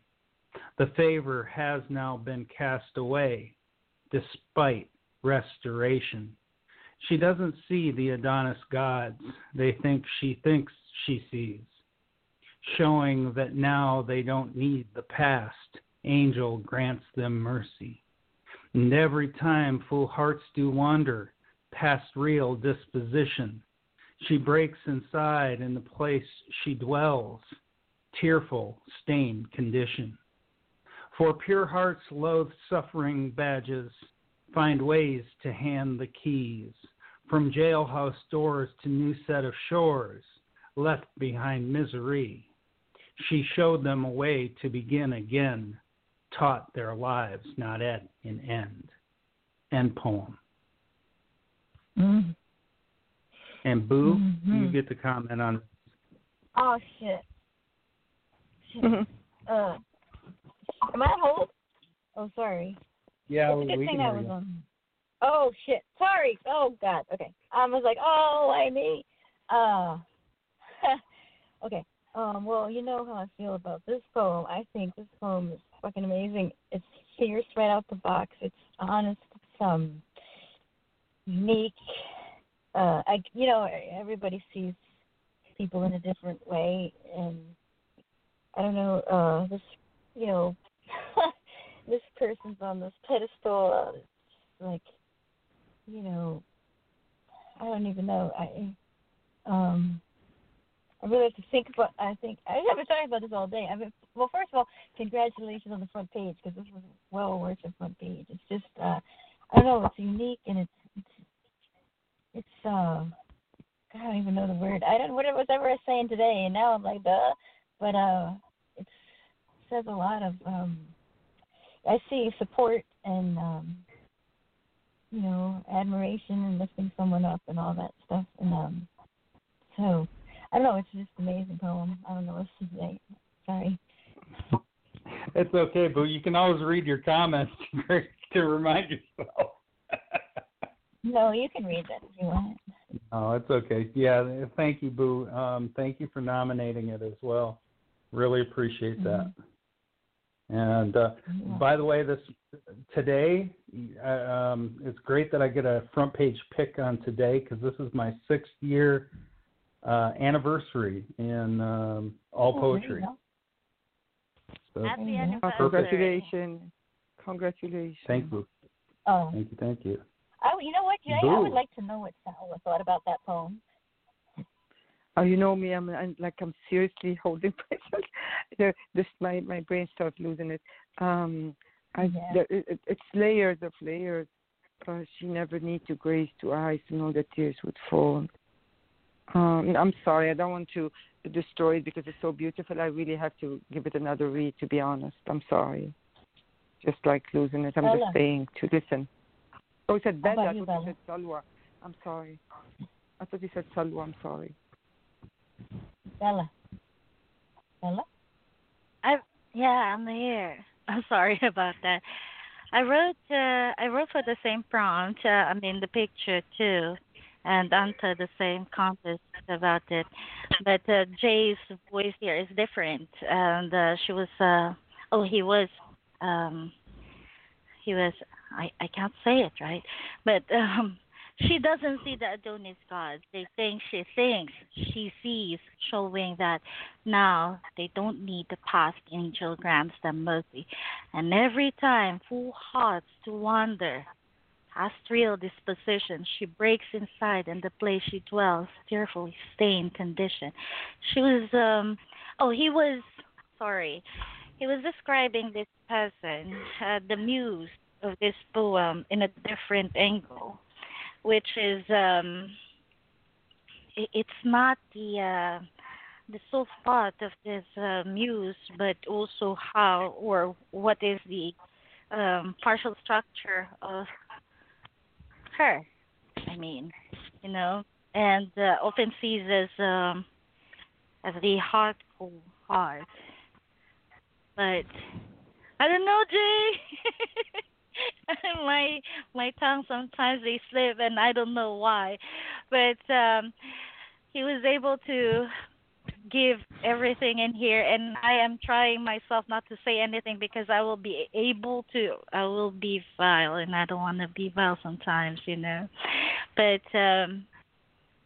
The favor has now been cast away, despite restoration. She doesn't see the Adonis gods they think she thinks she sees, showing that now they don't need the past. Angel grants them mercy. And every time full hearts do wander, past real disposition. She breaks inside in the place she dwells, tearful, stained condition. For pure hearts loathe suffering badges, find ways to hand the keys, from jailhouse doors to new set of shores, left behind misery. She showed them a way to begin again, taught their lives not at an end. End poem. Mm-hmm. And Boo, mm-hmm. You get to comment on. Oh shit! shit. Mm-hmm. Uh, am I on hold? Oh, sorry. Yeah, well, we can I was on. Oh shit! Sorry. Oh god. Okay. Um, I was like, oh, I need. Uh, okay. Um. Well, you know how I feel about this poem. I think this poem is fucking amazing. It's fierce right out the box. It's honest. It's um. unique. Uh, I, you know, everybody sees people in a different way, and I don't know, uh, this, you know, this person's on this pedestal, uh, like, you know, I don't even know. I, um, I really have to think about, I think, I have been talking about this all day. I mean, well, first of all, congratulations on the front page, because this is well worth the front page. It's just, uh, I don't know, it's unique, and it's, it's, it's uh, God, I don't even know the word. I don't, whatever, whatever I was saying today, and now I'm like, duh, but uh, it says a lot of, um, I see support and, um, you know, admiration and lifting someone up and all that stuff, and um, so, I don't know, it's just an amazing poem. I don't know what to say. Sorry. It's okay, Boo. You can always read your comments to remind yourself. No, you can read that if you want. Oh, it's okay. Yeah, thank you, Boo. Um, thank you for nominating it as well. Really appreciate that. Mm-hmm. And uh, yeah. By the way, this today, um, it's great that I get a front page pick on today, because this is my sixth year Uh, anniversary in um, all oh, poetry. So, happy anniversary! Congratulations! Congratulations! Thank you. Oh. Thank you. Thank you. Oh, you know what, Jay? Boo. I would like to know what Salwa thought about that poem. Oh, you know me. I'm, I'm like I'm seriously holding myself. This my my brain starts losing it. Um, I, yeah. the, it it's layers of layers. Uh, she never need to graze two eyes to know that tears would fall. Um, I'm sorry, I don't want to destroy it because it's so beautiful. I really have to give it another read, to be honest. I'm sorry. Just like losing it. I'm Bella. Just saying to listen. Oh, you said Bella. I thought you said Salwa. I'm sorry. I thought you said Salwa. I'm sorry. Bella. Bella? I yeah, I'm here. I'm sorry about that. I wrote uh, I wrote for the same prompt. Uh, I mean the picture too. And Anta the same contest about it, but uh, Jay's voice here is different, and uh, she was, uh, oh, he was, um, he was. I, I can't say it right, but um, she doesn't see the Adonis God. They think she thinks she sees, showing that now they don't need the past angel grants them mercy, and every time full hearts to wander. Past real disposition, she breaks inside and the place she dwells, tearfully stained condition. She was, um, oh, he was, sorry, he was describing this person, uh, the muse of this poem in a different angle, which is, um, it, it's not the, uh, the soul part of this uh, muse, but also how or what is the um, partial structure of her, I mean, you know, and uh, often sees as um, as the heartful heart. But I don't know, Jay. my my tongue sometimes they slip, and I don't know why. But um, he was able to give everything in here, and I am trying myself not to say anything because I will be able to. I will be vile, and I don't want to be vile sometimes, you know. But um,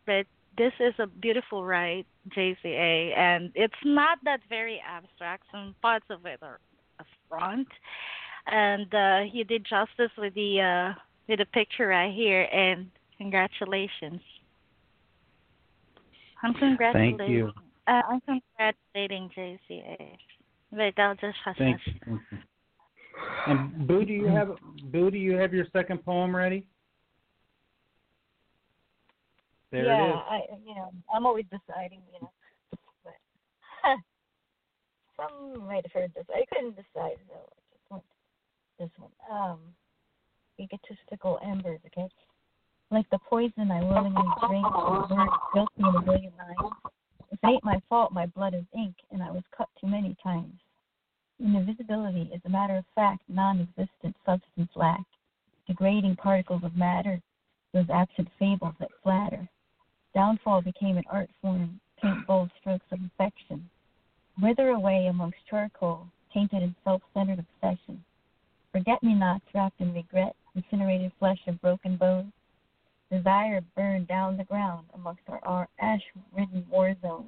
but this is a beautiful write, J C A, and it's not that very abstract. Some parts of it are affront, and uh, you did justice with the uh, with the picture right here, and congratulations. I'm congratulating. Thank you. Uh, I'm congratulating J C A. But I'll just hush Thank you. And Boo, do you have Boo, do you have your second poem ready? There yeah, it is. I, you know, I'm always deciding, you know. But, huh, some might have heard this. I couldn't decide, so I just went this one. Um, egotistical embers, okay? Like the poison I willingly drink, the bird built me in a million lines. If it ain't my fault, my blood is ink, and I was cut too many times. Indivisibility is a matter of fact, non-existent substance lack, degrading particles of matter, those absent fables that flatter. Downfall became an art form, paint bold strokes of affection. Wither away amongst charcoal, tainted in self-centered obsession. Forget-me-nots wrapped in regret, incinerated flesh and broken bones. Desire burned down the ground amongst our ash-ridden war zone.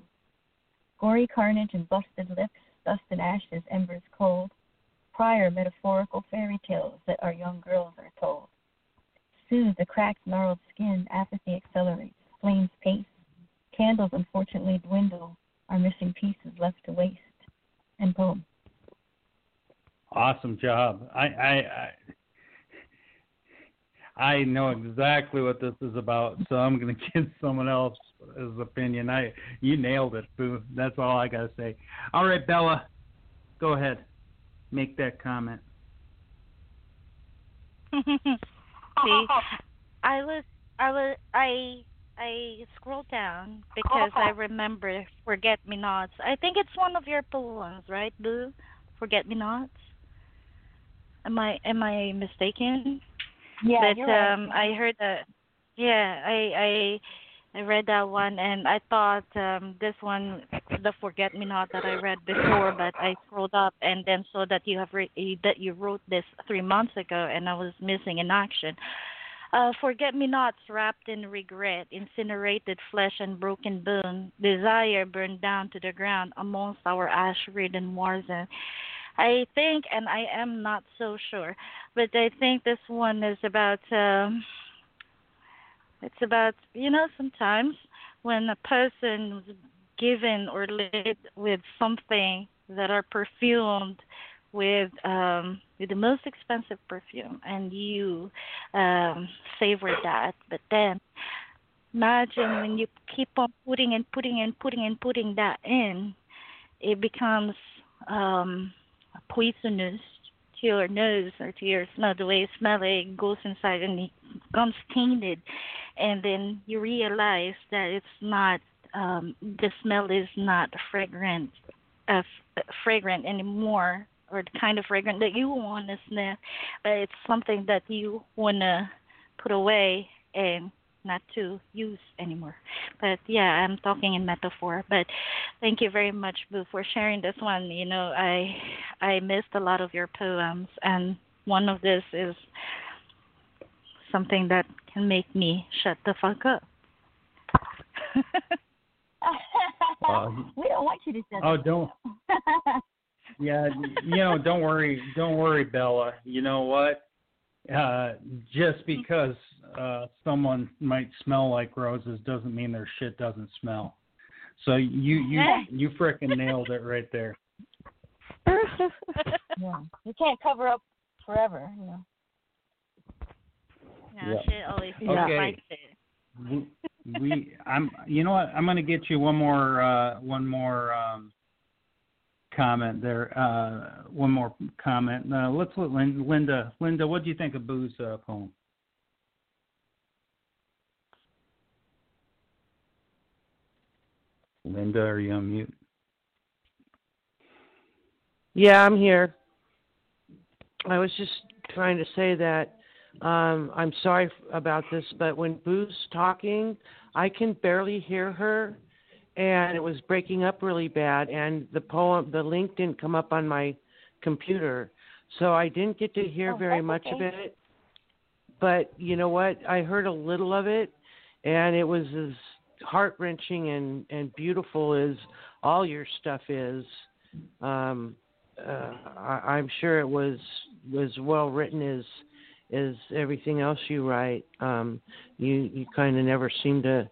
Gory carnage and busted lips, dust and ashes, embers cold, prior metaphorical fairy tales that our young girls are told. Soothe the cracked, gnarled skin, apathy accelerates, flames pace, candles. candles unfortunately dwindle, our missing pieces left to waste. And boom. Awesome job. I I, I I know exactly what this is about, so I'm going to give someone else's opinion. I you nailed it, Boo. That's all I got to say. All right, Bella, go ahead. Make that comment. See, I was I was I I scrolled down because I remember Forget Me Nots. I think it's one of your poems, right, Boo? Forget Me Nots. Am I am I mistaken? Yeah, but, you're right. um I heard that. Yeah, I, I I read that one, and I thought um, this one, the Forget Me Not that I read before, but I scrolled up and then saw that you have re- that you wrote this three months ago, and I was missing in action. Uh, Forget Me Nots wrapped in regret, incinerated flesh and broken bone, desire burned down to the ground amongst our ash-ridden warzen. I think, and I am not so sure, but I think this one is about, um, it's about, you know, sometimes when a person is given or lit with something that are perfumed with um, with the most expensive perfume, and you um, savor that, but then imagine when you keep on putting and putting and putting and putting that in, it becomes... Um, poisonous to your nose or to your smell. The way you smell it, it goes inside and it becomes tainted, and then you realize that it's not um, the smell is not fragrant, uh, f- fragrant anymore, or the kind of fragrant that you want to sniff, but it's something that you want to put away and not to use anymore. But yeah, I'm talking in metaphor. But thank you very much, Boo, for sharing this one. You know, I I missed a lot of your poems, and one of this is something that can make me shut the fuck up. uh, we don't want you to shut oh, the don't. Fuck up. Yeah, you know, don't worry, don't worry, Bella. You know what? Uh, just because uh, someone might smell like roses doesn't mean their shit doesn't smell. So you you you frickin' nailed it right there. Yeah. You can't cover up forever, you know. No, yeah. Shit always okay. Likes it. we, we I'm you know what, I'm gonna get you one more uh, one more um, comment there. Uh, one more comment. Uh, let's let Linda. Linda, what do you think of Boo's uh, poem? Linda, are you on mute? Yeah, I'm here. I was just trying to say that um, I'm sorry about this, but when Boo's talking, I can barely hear her. And it was breaking up really bad, and the poem, the link didn't come up on my computer, so I didn't get to hear oh, very much okay. of it. But you know what? I heard a little of it, and it was as heart-wrenching and, and beautiful as all your stuff is. Um, uh, I, I'm sure it was was well written as as everything else you write. Um, you you kind of never seem to.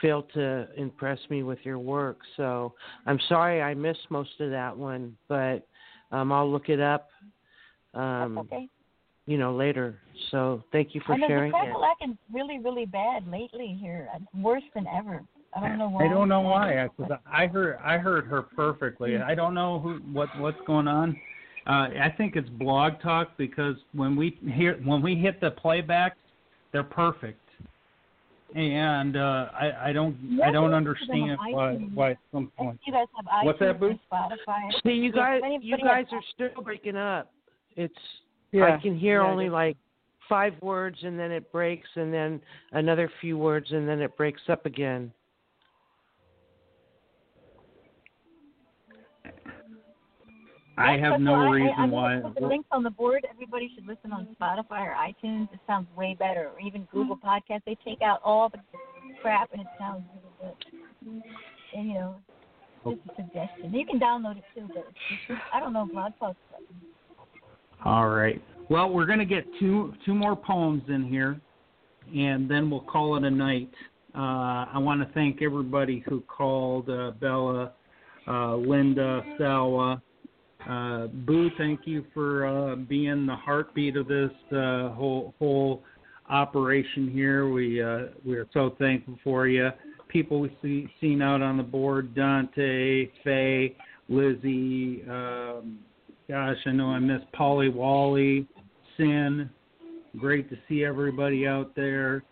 Failed to impress me with your work, so I'm sorry I missed most of that one, but um, I'll look it up, um, okay. you know, later. So thank you for I know, sharing. The trouble I can really, really bad lately here, worse than ever. I don't know why. I don't know why. I, I heard, I heard her perfectly. Mm-hmm. I don't know who, what, what's going on. Uh, I think it's Blog Talk because when we hear, when we hit the playback, they're perfect. And uh, I, I don't, yeah, I don't understand why. Why at some point? You guys have iTunes. What's that, Boo? Spotify. See, you guys, you guys are still breaking up. It's yeah. I can hear yeah, only like five words, and then it breaks, and then another few words, and then it breaks up again. I have no I, reason I, I why. Put the links on the board. Everybody should listen on Spotify or iTunes. It sounds way better. Or even Google Podcasts. They take out all the crap and it sounds really good. And, you know, just a suggestion. You can download it too, but it's just, I don't know blog posts. All right. Well, we're going to get two two more poems in here, and then we'll call it a night. Uh, I want to thank everybody who called, uh, Bella, uh, Linda, Salwa. Uh, Boo, thank you for uh, being the heartbeat of this uh, whole whole operation here. We uh, we are so thankful for you. People we see seen out on the board: Dante, Faye, Lizzie. Um, gosh, I know I miss Polly, Wally, Sin. Great to see everybody out there.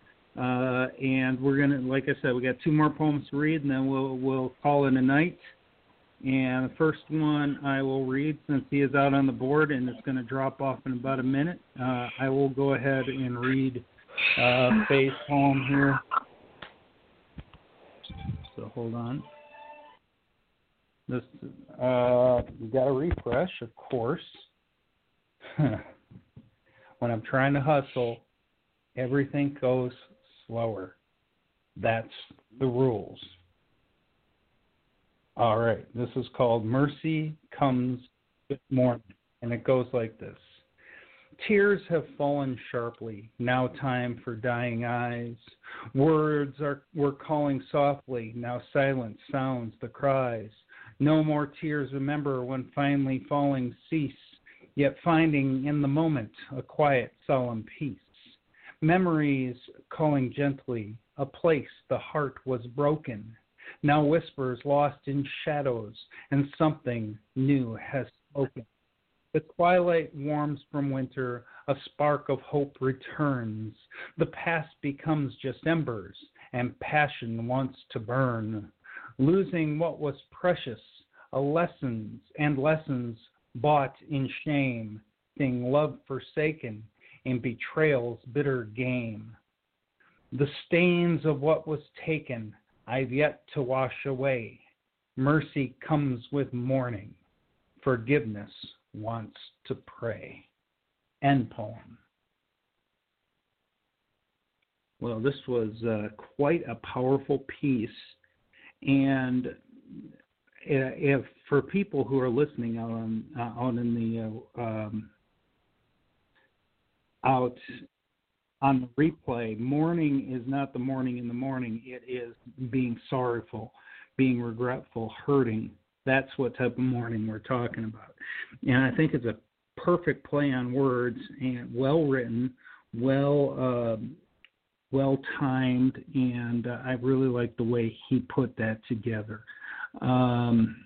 Uh, and we're gonna, like I said, we got two more poems to read, and then we'll we'll call it a night. And the first one I will read, since he is out on the board and it's going to drop off in about a minute. Uh, I will go ahead and read uh, Faye's poem here. So hold on. This uh, you got to refresh, of course. When I'm trying to hustle, everything goes slower. That's the rules. All right, this is called Mercy Comes With Morning, and it goes like this. Tears have fallen sharply, now time for dying eyes. Words are were calling softly, now silence sounds the cries. No more tears remember when finally falling cease, yet finding in the moment a quiet, solemn peace. Memories calling gently, a place the heart was broken. Now whispers lost in shadows, and something new has spoken. The twilight warms from winter, a spark of hope returns. The past becomes just embers, and passion wants to burn. Losing what was precious, a lessons and lessons bought in shame, seeing love forsaken in betrayal's bitter game. The stains of what was taken I've yet to wash away. Mercy comes with morning. Forgiveness wants to pray. End poem. Well, this was uh, quite a powerful piece. And if for people who are listening out on uh, out in the uh, um, out. On the replay, mourning is not the morning in the morning. It is being sorrowful, being regretful, hurting. That's what type of mourning we're talking about. And I think it's a perfect play on words, and well written, well, uh, well timed, and uh, I really like the way he put that together. Um,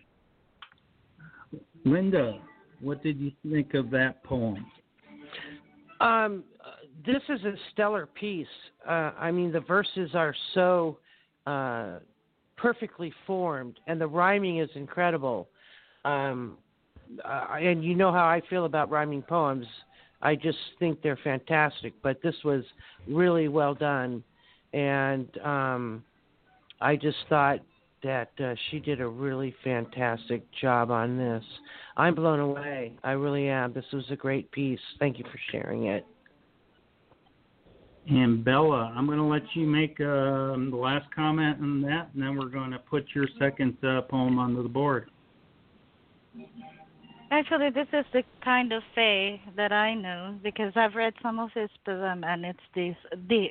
Linda, what did you think of that poem? Um. This is a stellar piece. Uh, I mean, the verses are so uh, perfectly formed, and the rhyming is incredible. Um, uh, and you know how I feel about rhyming poems. I just think they're fantastic, but this was really well done. And um, I just thought that uh, she did a really fantastic job on this. I'm blown away. I really am. This was a great piece. Thank you for sharing it. And Bella, I'm going to let you make um, the last comment on that, and then we're going to put your second uh, poem onto the board. Actually, this is the kind of Faye that I know, because I've read some of his poem, and it's this the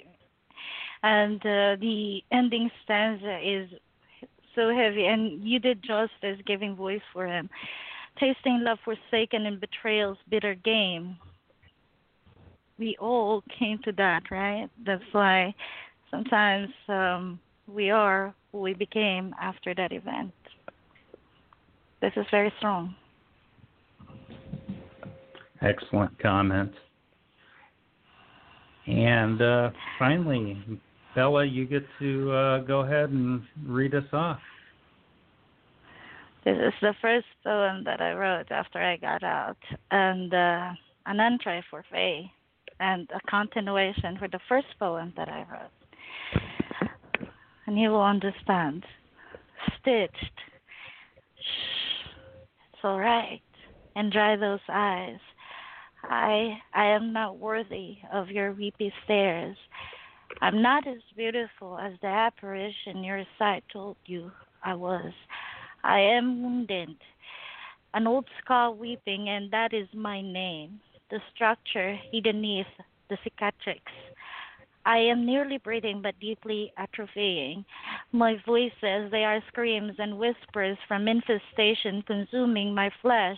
and uh, the ending stanza is so heavy, and you did justice giving voice for him, tasting love forsaken in betrayal's bitter game. We all came to that, right? That's why sometimes um, we are who we became after that event. This is very strong. Excellent comment. And uh, finally, Bella, you get to uh, go ahead and read us off. This is the first poem that I wrote after I got out, and uh, an entry for Faye, and a continuation for the first poem that I wrote. And you will understand. Stitched. Shh. It's all right. And dry those eyes. I I am not worthy of your weepy stares. I'm not as beautiful as the apparition your sight told you I was. I am wounded. An old skull weeping, and that is my name. The structure hidden beneath the cicatrix. I am nearly breathing but deeply atrophying. My voices, they are screams and whispers from infestation consuming my flesh.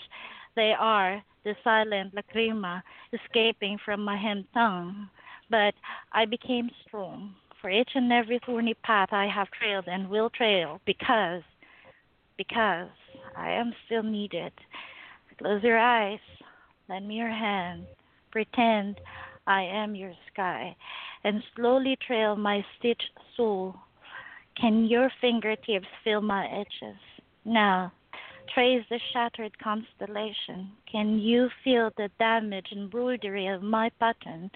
They are the silent lacrima escaping from my hemmed tongue. But I became strong for each and every thorny path I have trailed and will trail because, because I am still needed. Close your eyes. Lend me your hand. Pretend I am your sky, and slowly trail my stitched soul. Can your fingertips feel my edges? Now, trace the shattered constellation. Can you feel the damaged embroidery of my pattern?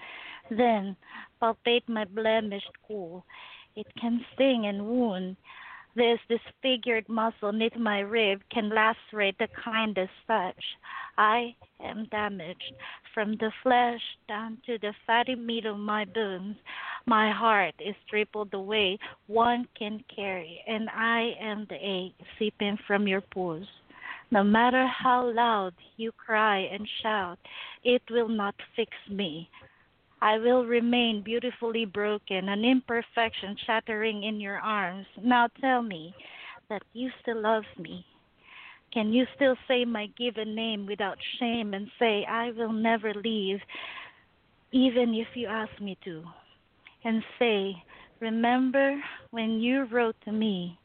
Then, palpate my blemished core. It can sting and wound. This disfigured muscle neath my rib can lacerate the kindest touch. I am damaged from the flesh down to the fatty meat of my bones. My heart is tripled the weight one can carry, and I am the ache seeping from your pores. No matter how loud you cry and shout, it will not fix me. I will remain beautifully broken, an imperfection shattering in your arms. Now tell me that you still love me. Can you still say my given name without shame and say I will never leave, even if you ask me to? And say, remember when you wrote to me,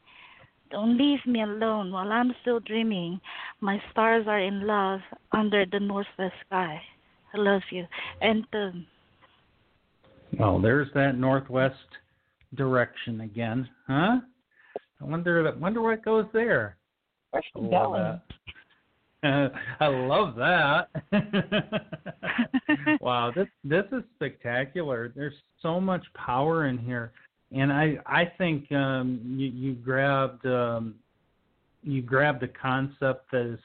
don't leave me alone while I'm still dreaming. My stars are in love under the northwest sky. I love you. And um, well, there's that northwest direction again, huh? I wonder, wonder what goes there. Where's she going? Uh, I love that. Wow, this this is spectacular. There's so much power in here, and I I think um, you you grabbed um, you grabbed a concept that is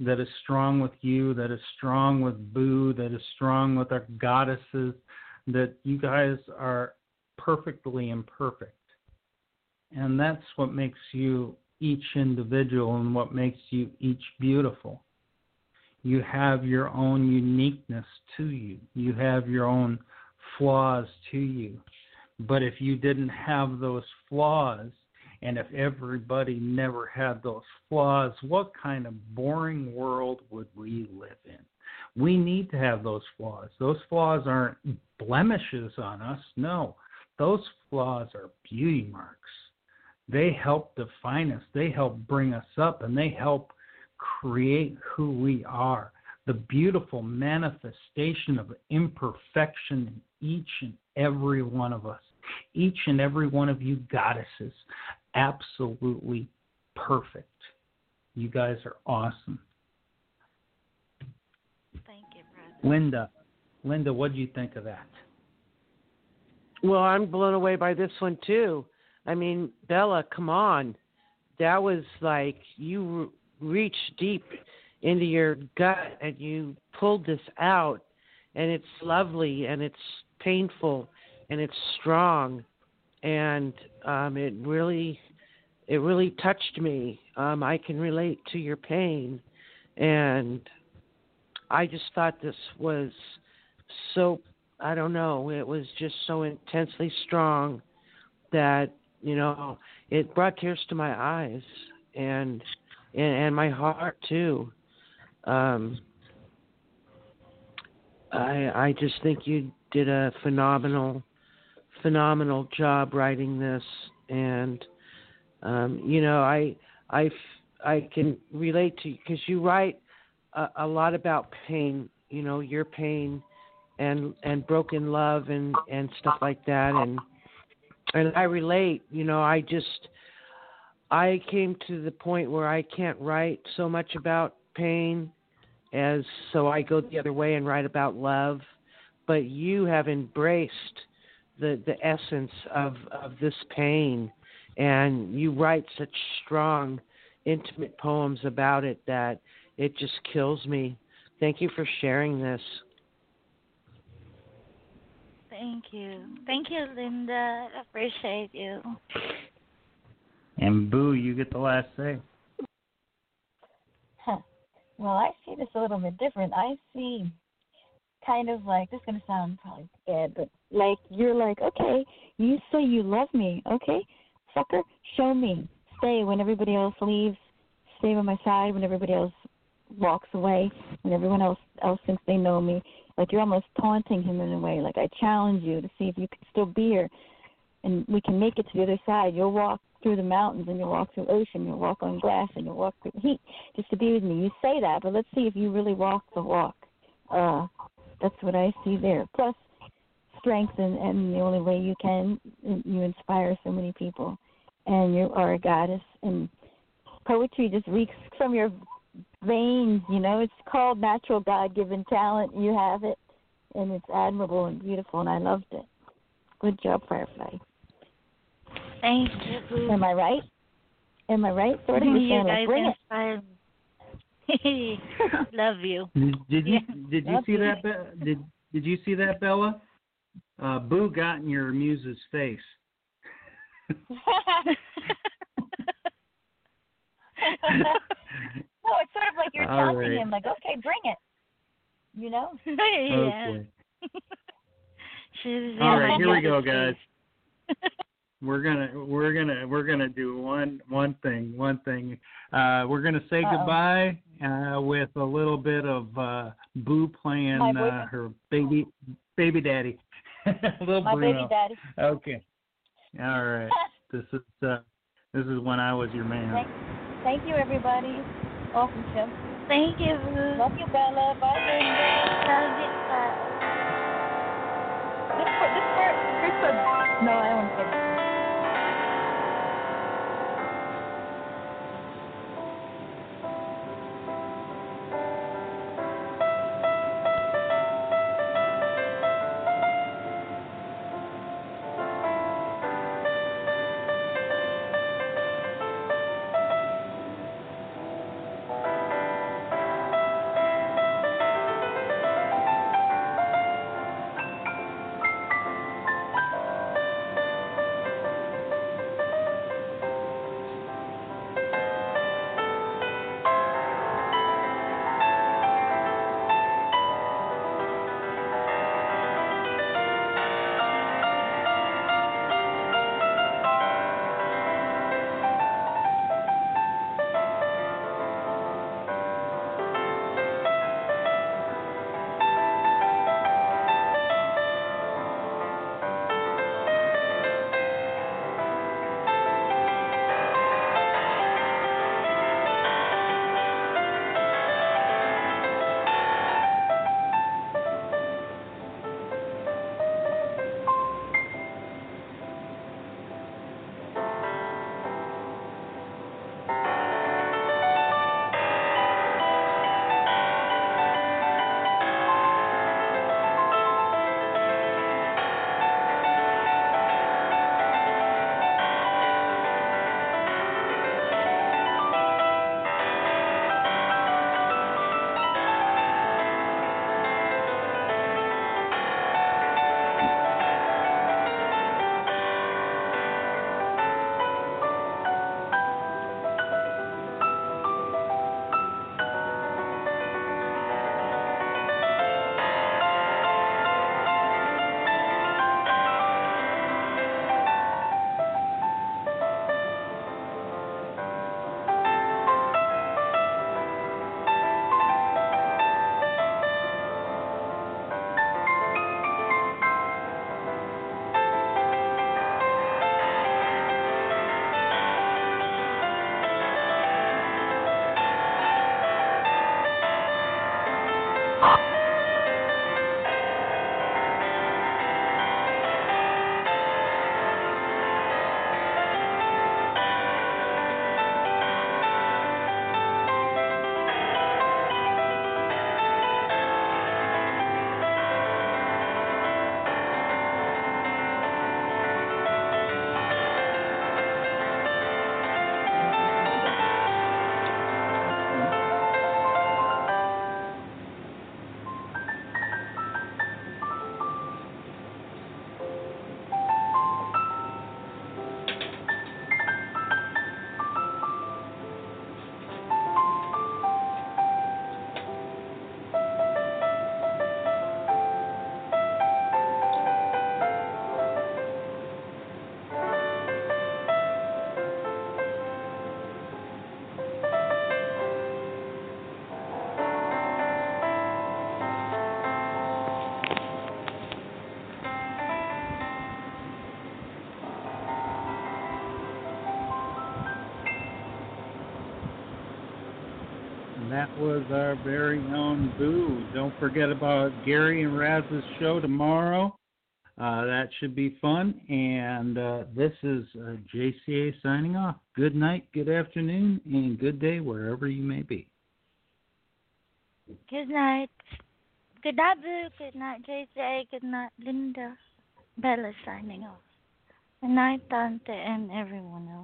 that is strong with you, that is strong with Boo, that is strong with our goddesses. That you guys are perfectly imperfect. And that's what makes you each individual and what makes you each beautiful. You have your own uniqueness to you. You have your own flaws to you. But if you didn't have those flaws, and if everybody never had those flaws, what kind of boring world would we live in? We need to have those flaws. Those flaws aren't blemishes on us. No, those flaws are beauty marks. They help define us. They help bring us up, and they help create who we are. The beautiful manifestation of imperfection in each and every one of us. Each and every one of you goddesses, absolutely perfect. You guys are awesome. Thank you, brother. Linda, Linda, what do you think of that? Well, I'm blown away by this one, too. I mean, Bella, come on. That was like you reached deep into your gut and you pulled this out, and it's lovely and it's painful and it's strong, and um, it really it really touched me. Um, I can relate to your pain, and I just thought this was so, I don't know, it was just so intensely strong that, you know, it brought tears to my eyes and and, and my heart too. Um, I I just think you did a phenomenal phenomenal job writing this, and um, you know, I I I can relate to you because you write a, a lot about pain, you know, your pain and and broken love and, and stuff like that, and and I relate, you know. I just I came to the point where I can't write so much about pain, as so I go the other way and write about love, but you have embraced the, the essence of, of this pain, and you write such strong, intimate poems about it that it just kills me. Thank you for sharing this. Thank you. Thank you, Linda. I appreciate you. And Boo, you get the last say. Huh. Well, I see this a little bit different. I see kind of like, this is going to sound probably bad, but like, you're like, okay, you say you love me, okay, sucker, show me. Stay when everybody else leaves. Stay by my side when everybody else walks away, when everyone else else thinks they know me. Like, you're almost taunting him in a way. Like, I challenge you to see if you can still be here, and we can make it to the other side. You'll walk through the mountains, and you'll walk through ocean, you'll walk on glass, and you'll walk through the heat just to be with me. You say that, but let's see if you really walk the walk. Uh, that's what I see there. Plus, strength, and, and the only way you can, you inspire so many people, and you are a goddess, and poetry just leaks from your veins, you know. It's called natural God-given talent. You have it, and it's admirable and beautiful, and I loved it. Good job, Firefly. Thank you. Am I right? Am I right? Sort of. You guys inspired me. Love you. Did you did you Love see you. that? Be- did Did you see that, Bella? Uh, Boo got in your muse's face. No, it's sort of like you're taunting right. him, like, okay, bring it. You know? Yeah. Okay. She's All right, here we go, guys. We're gonna, we're gonna, we're gonna do one, one thing, one thing. Uh, we're gonna say Uh-oh. goodbye uh, with a little bit of uh, Boo playing uh, her baby, baby daddy. Little My Bruno. baby daddy. Okay. All right. This is uh, this is when I was your man. Thanks. Thank you, everybody. Welcome, Jim. Thank you. Love you, Bella. Bye, Linda. Love you, Bye. This part, this part, this part. No, I don't want to. and that was our very own Boo. Don't forget about Gary and Raz's show tomorrow. Uh, that should be fun. And uh, this is uh, J C A signing off. Good night, good afternoon, and good day wherever you may be. Good night. Good night, Boo. Good night, J C A. Good night, Linda. Bella signing off. Good night, Dante, and everyone else.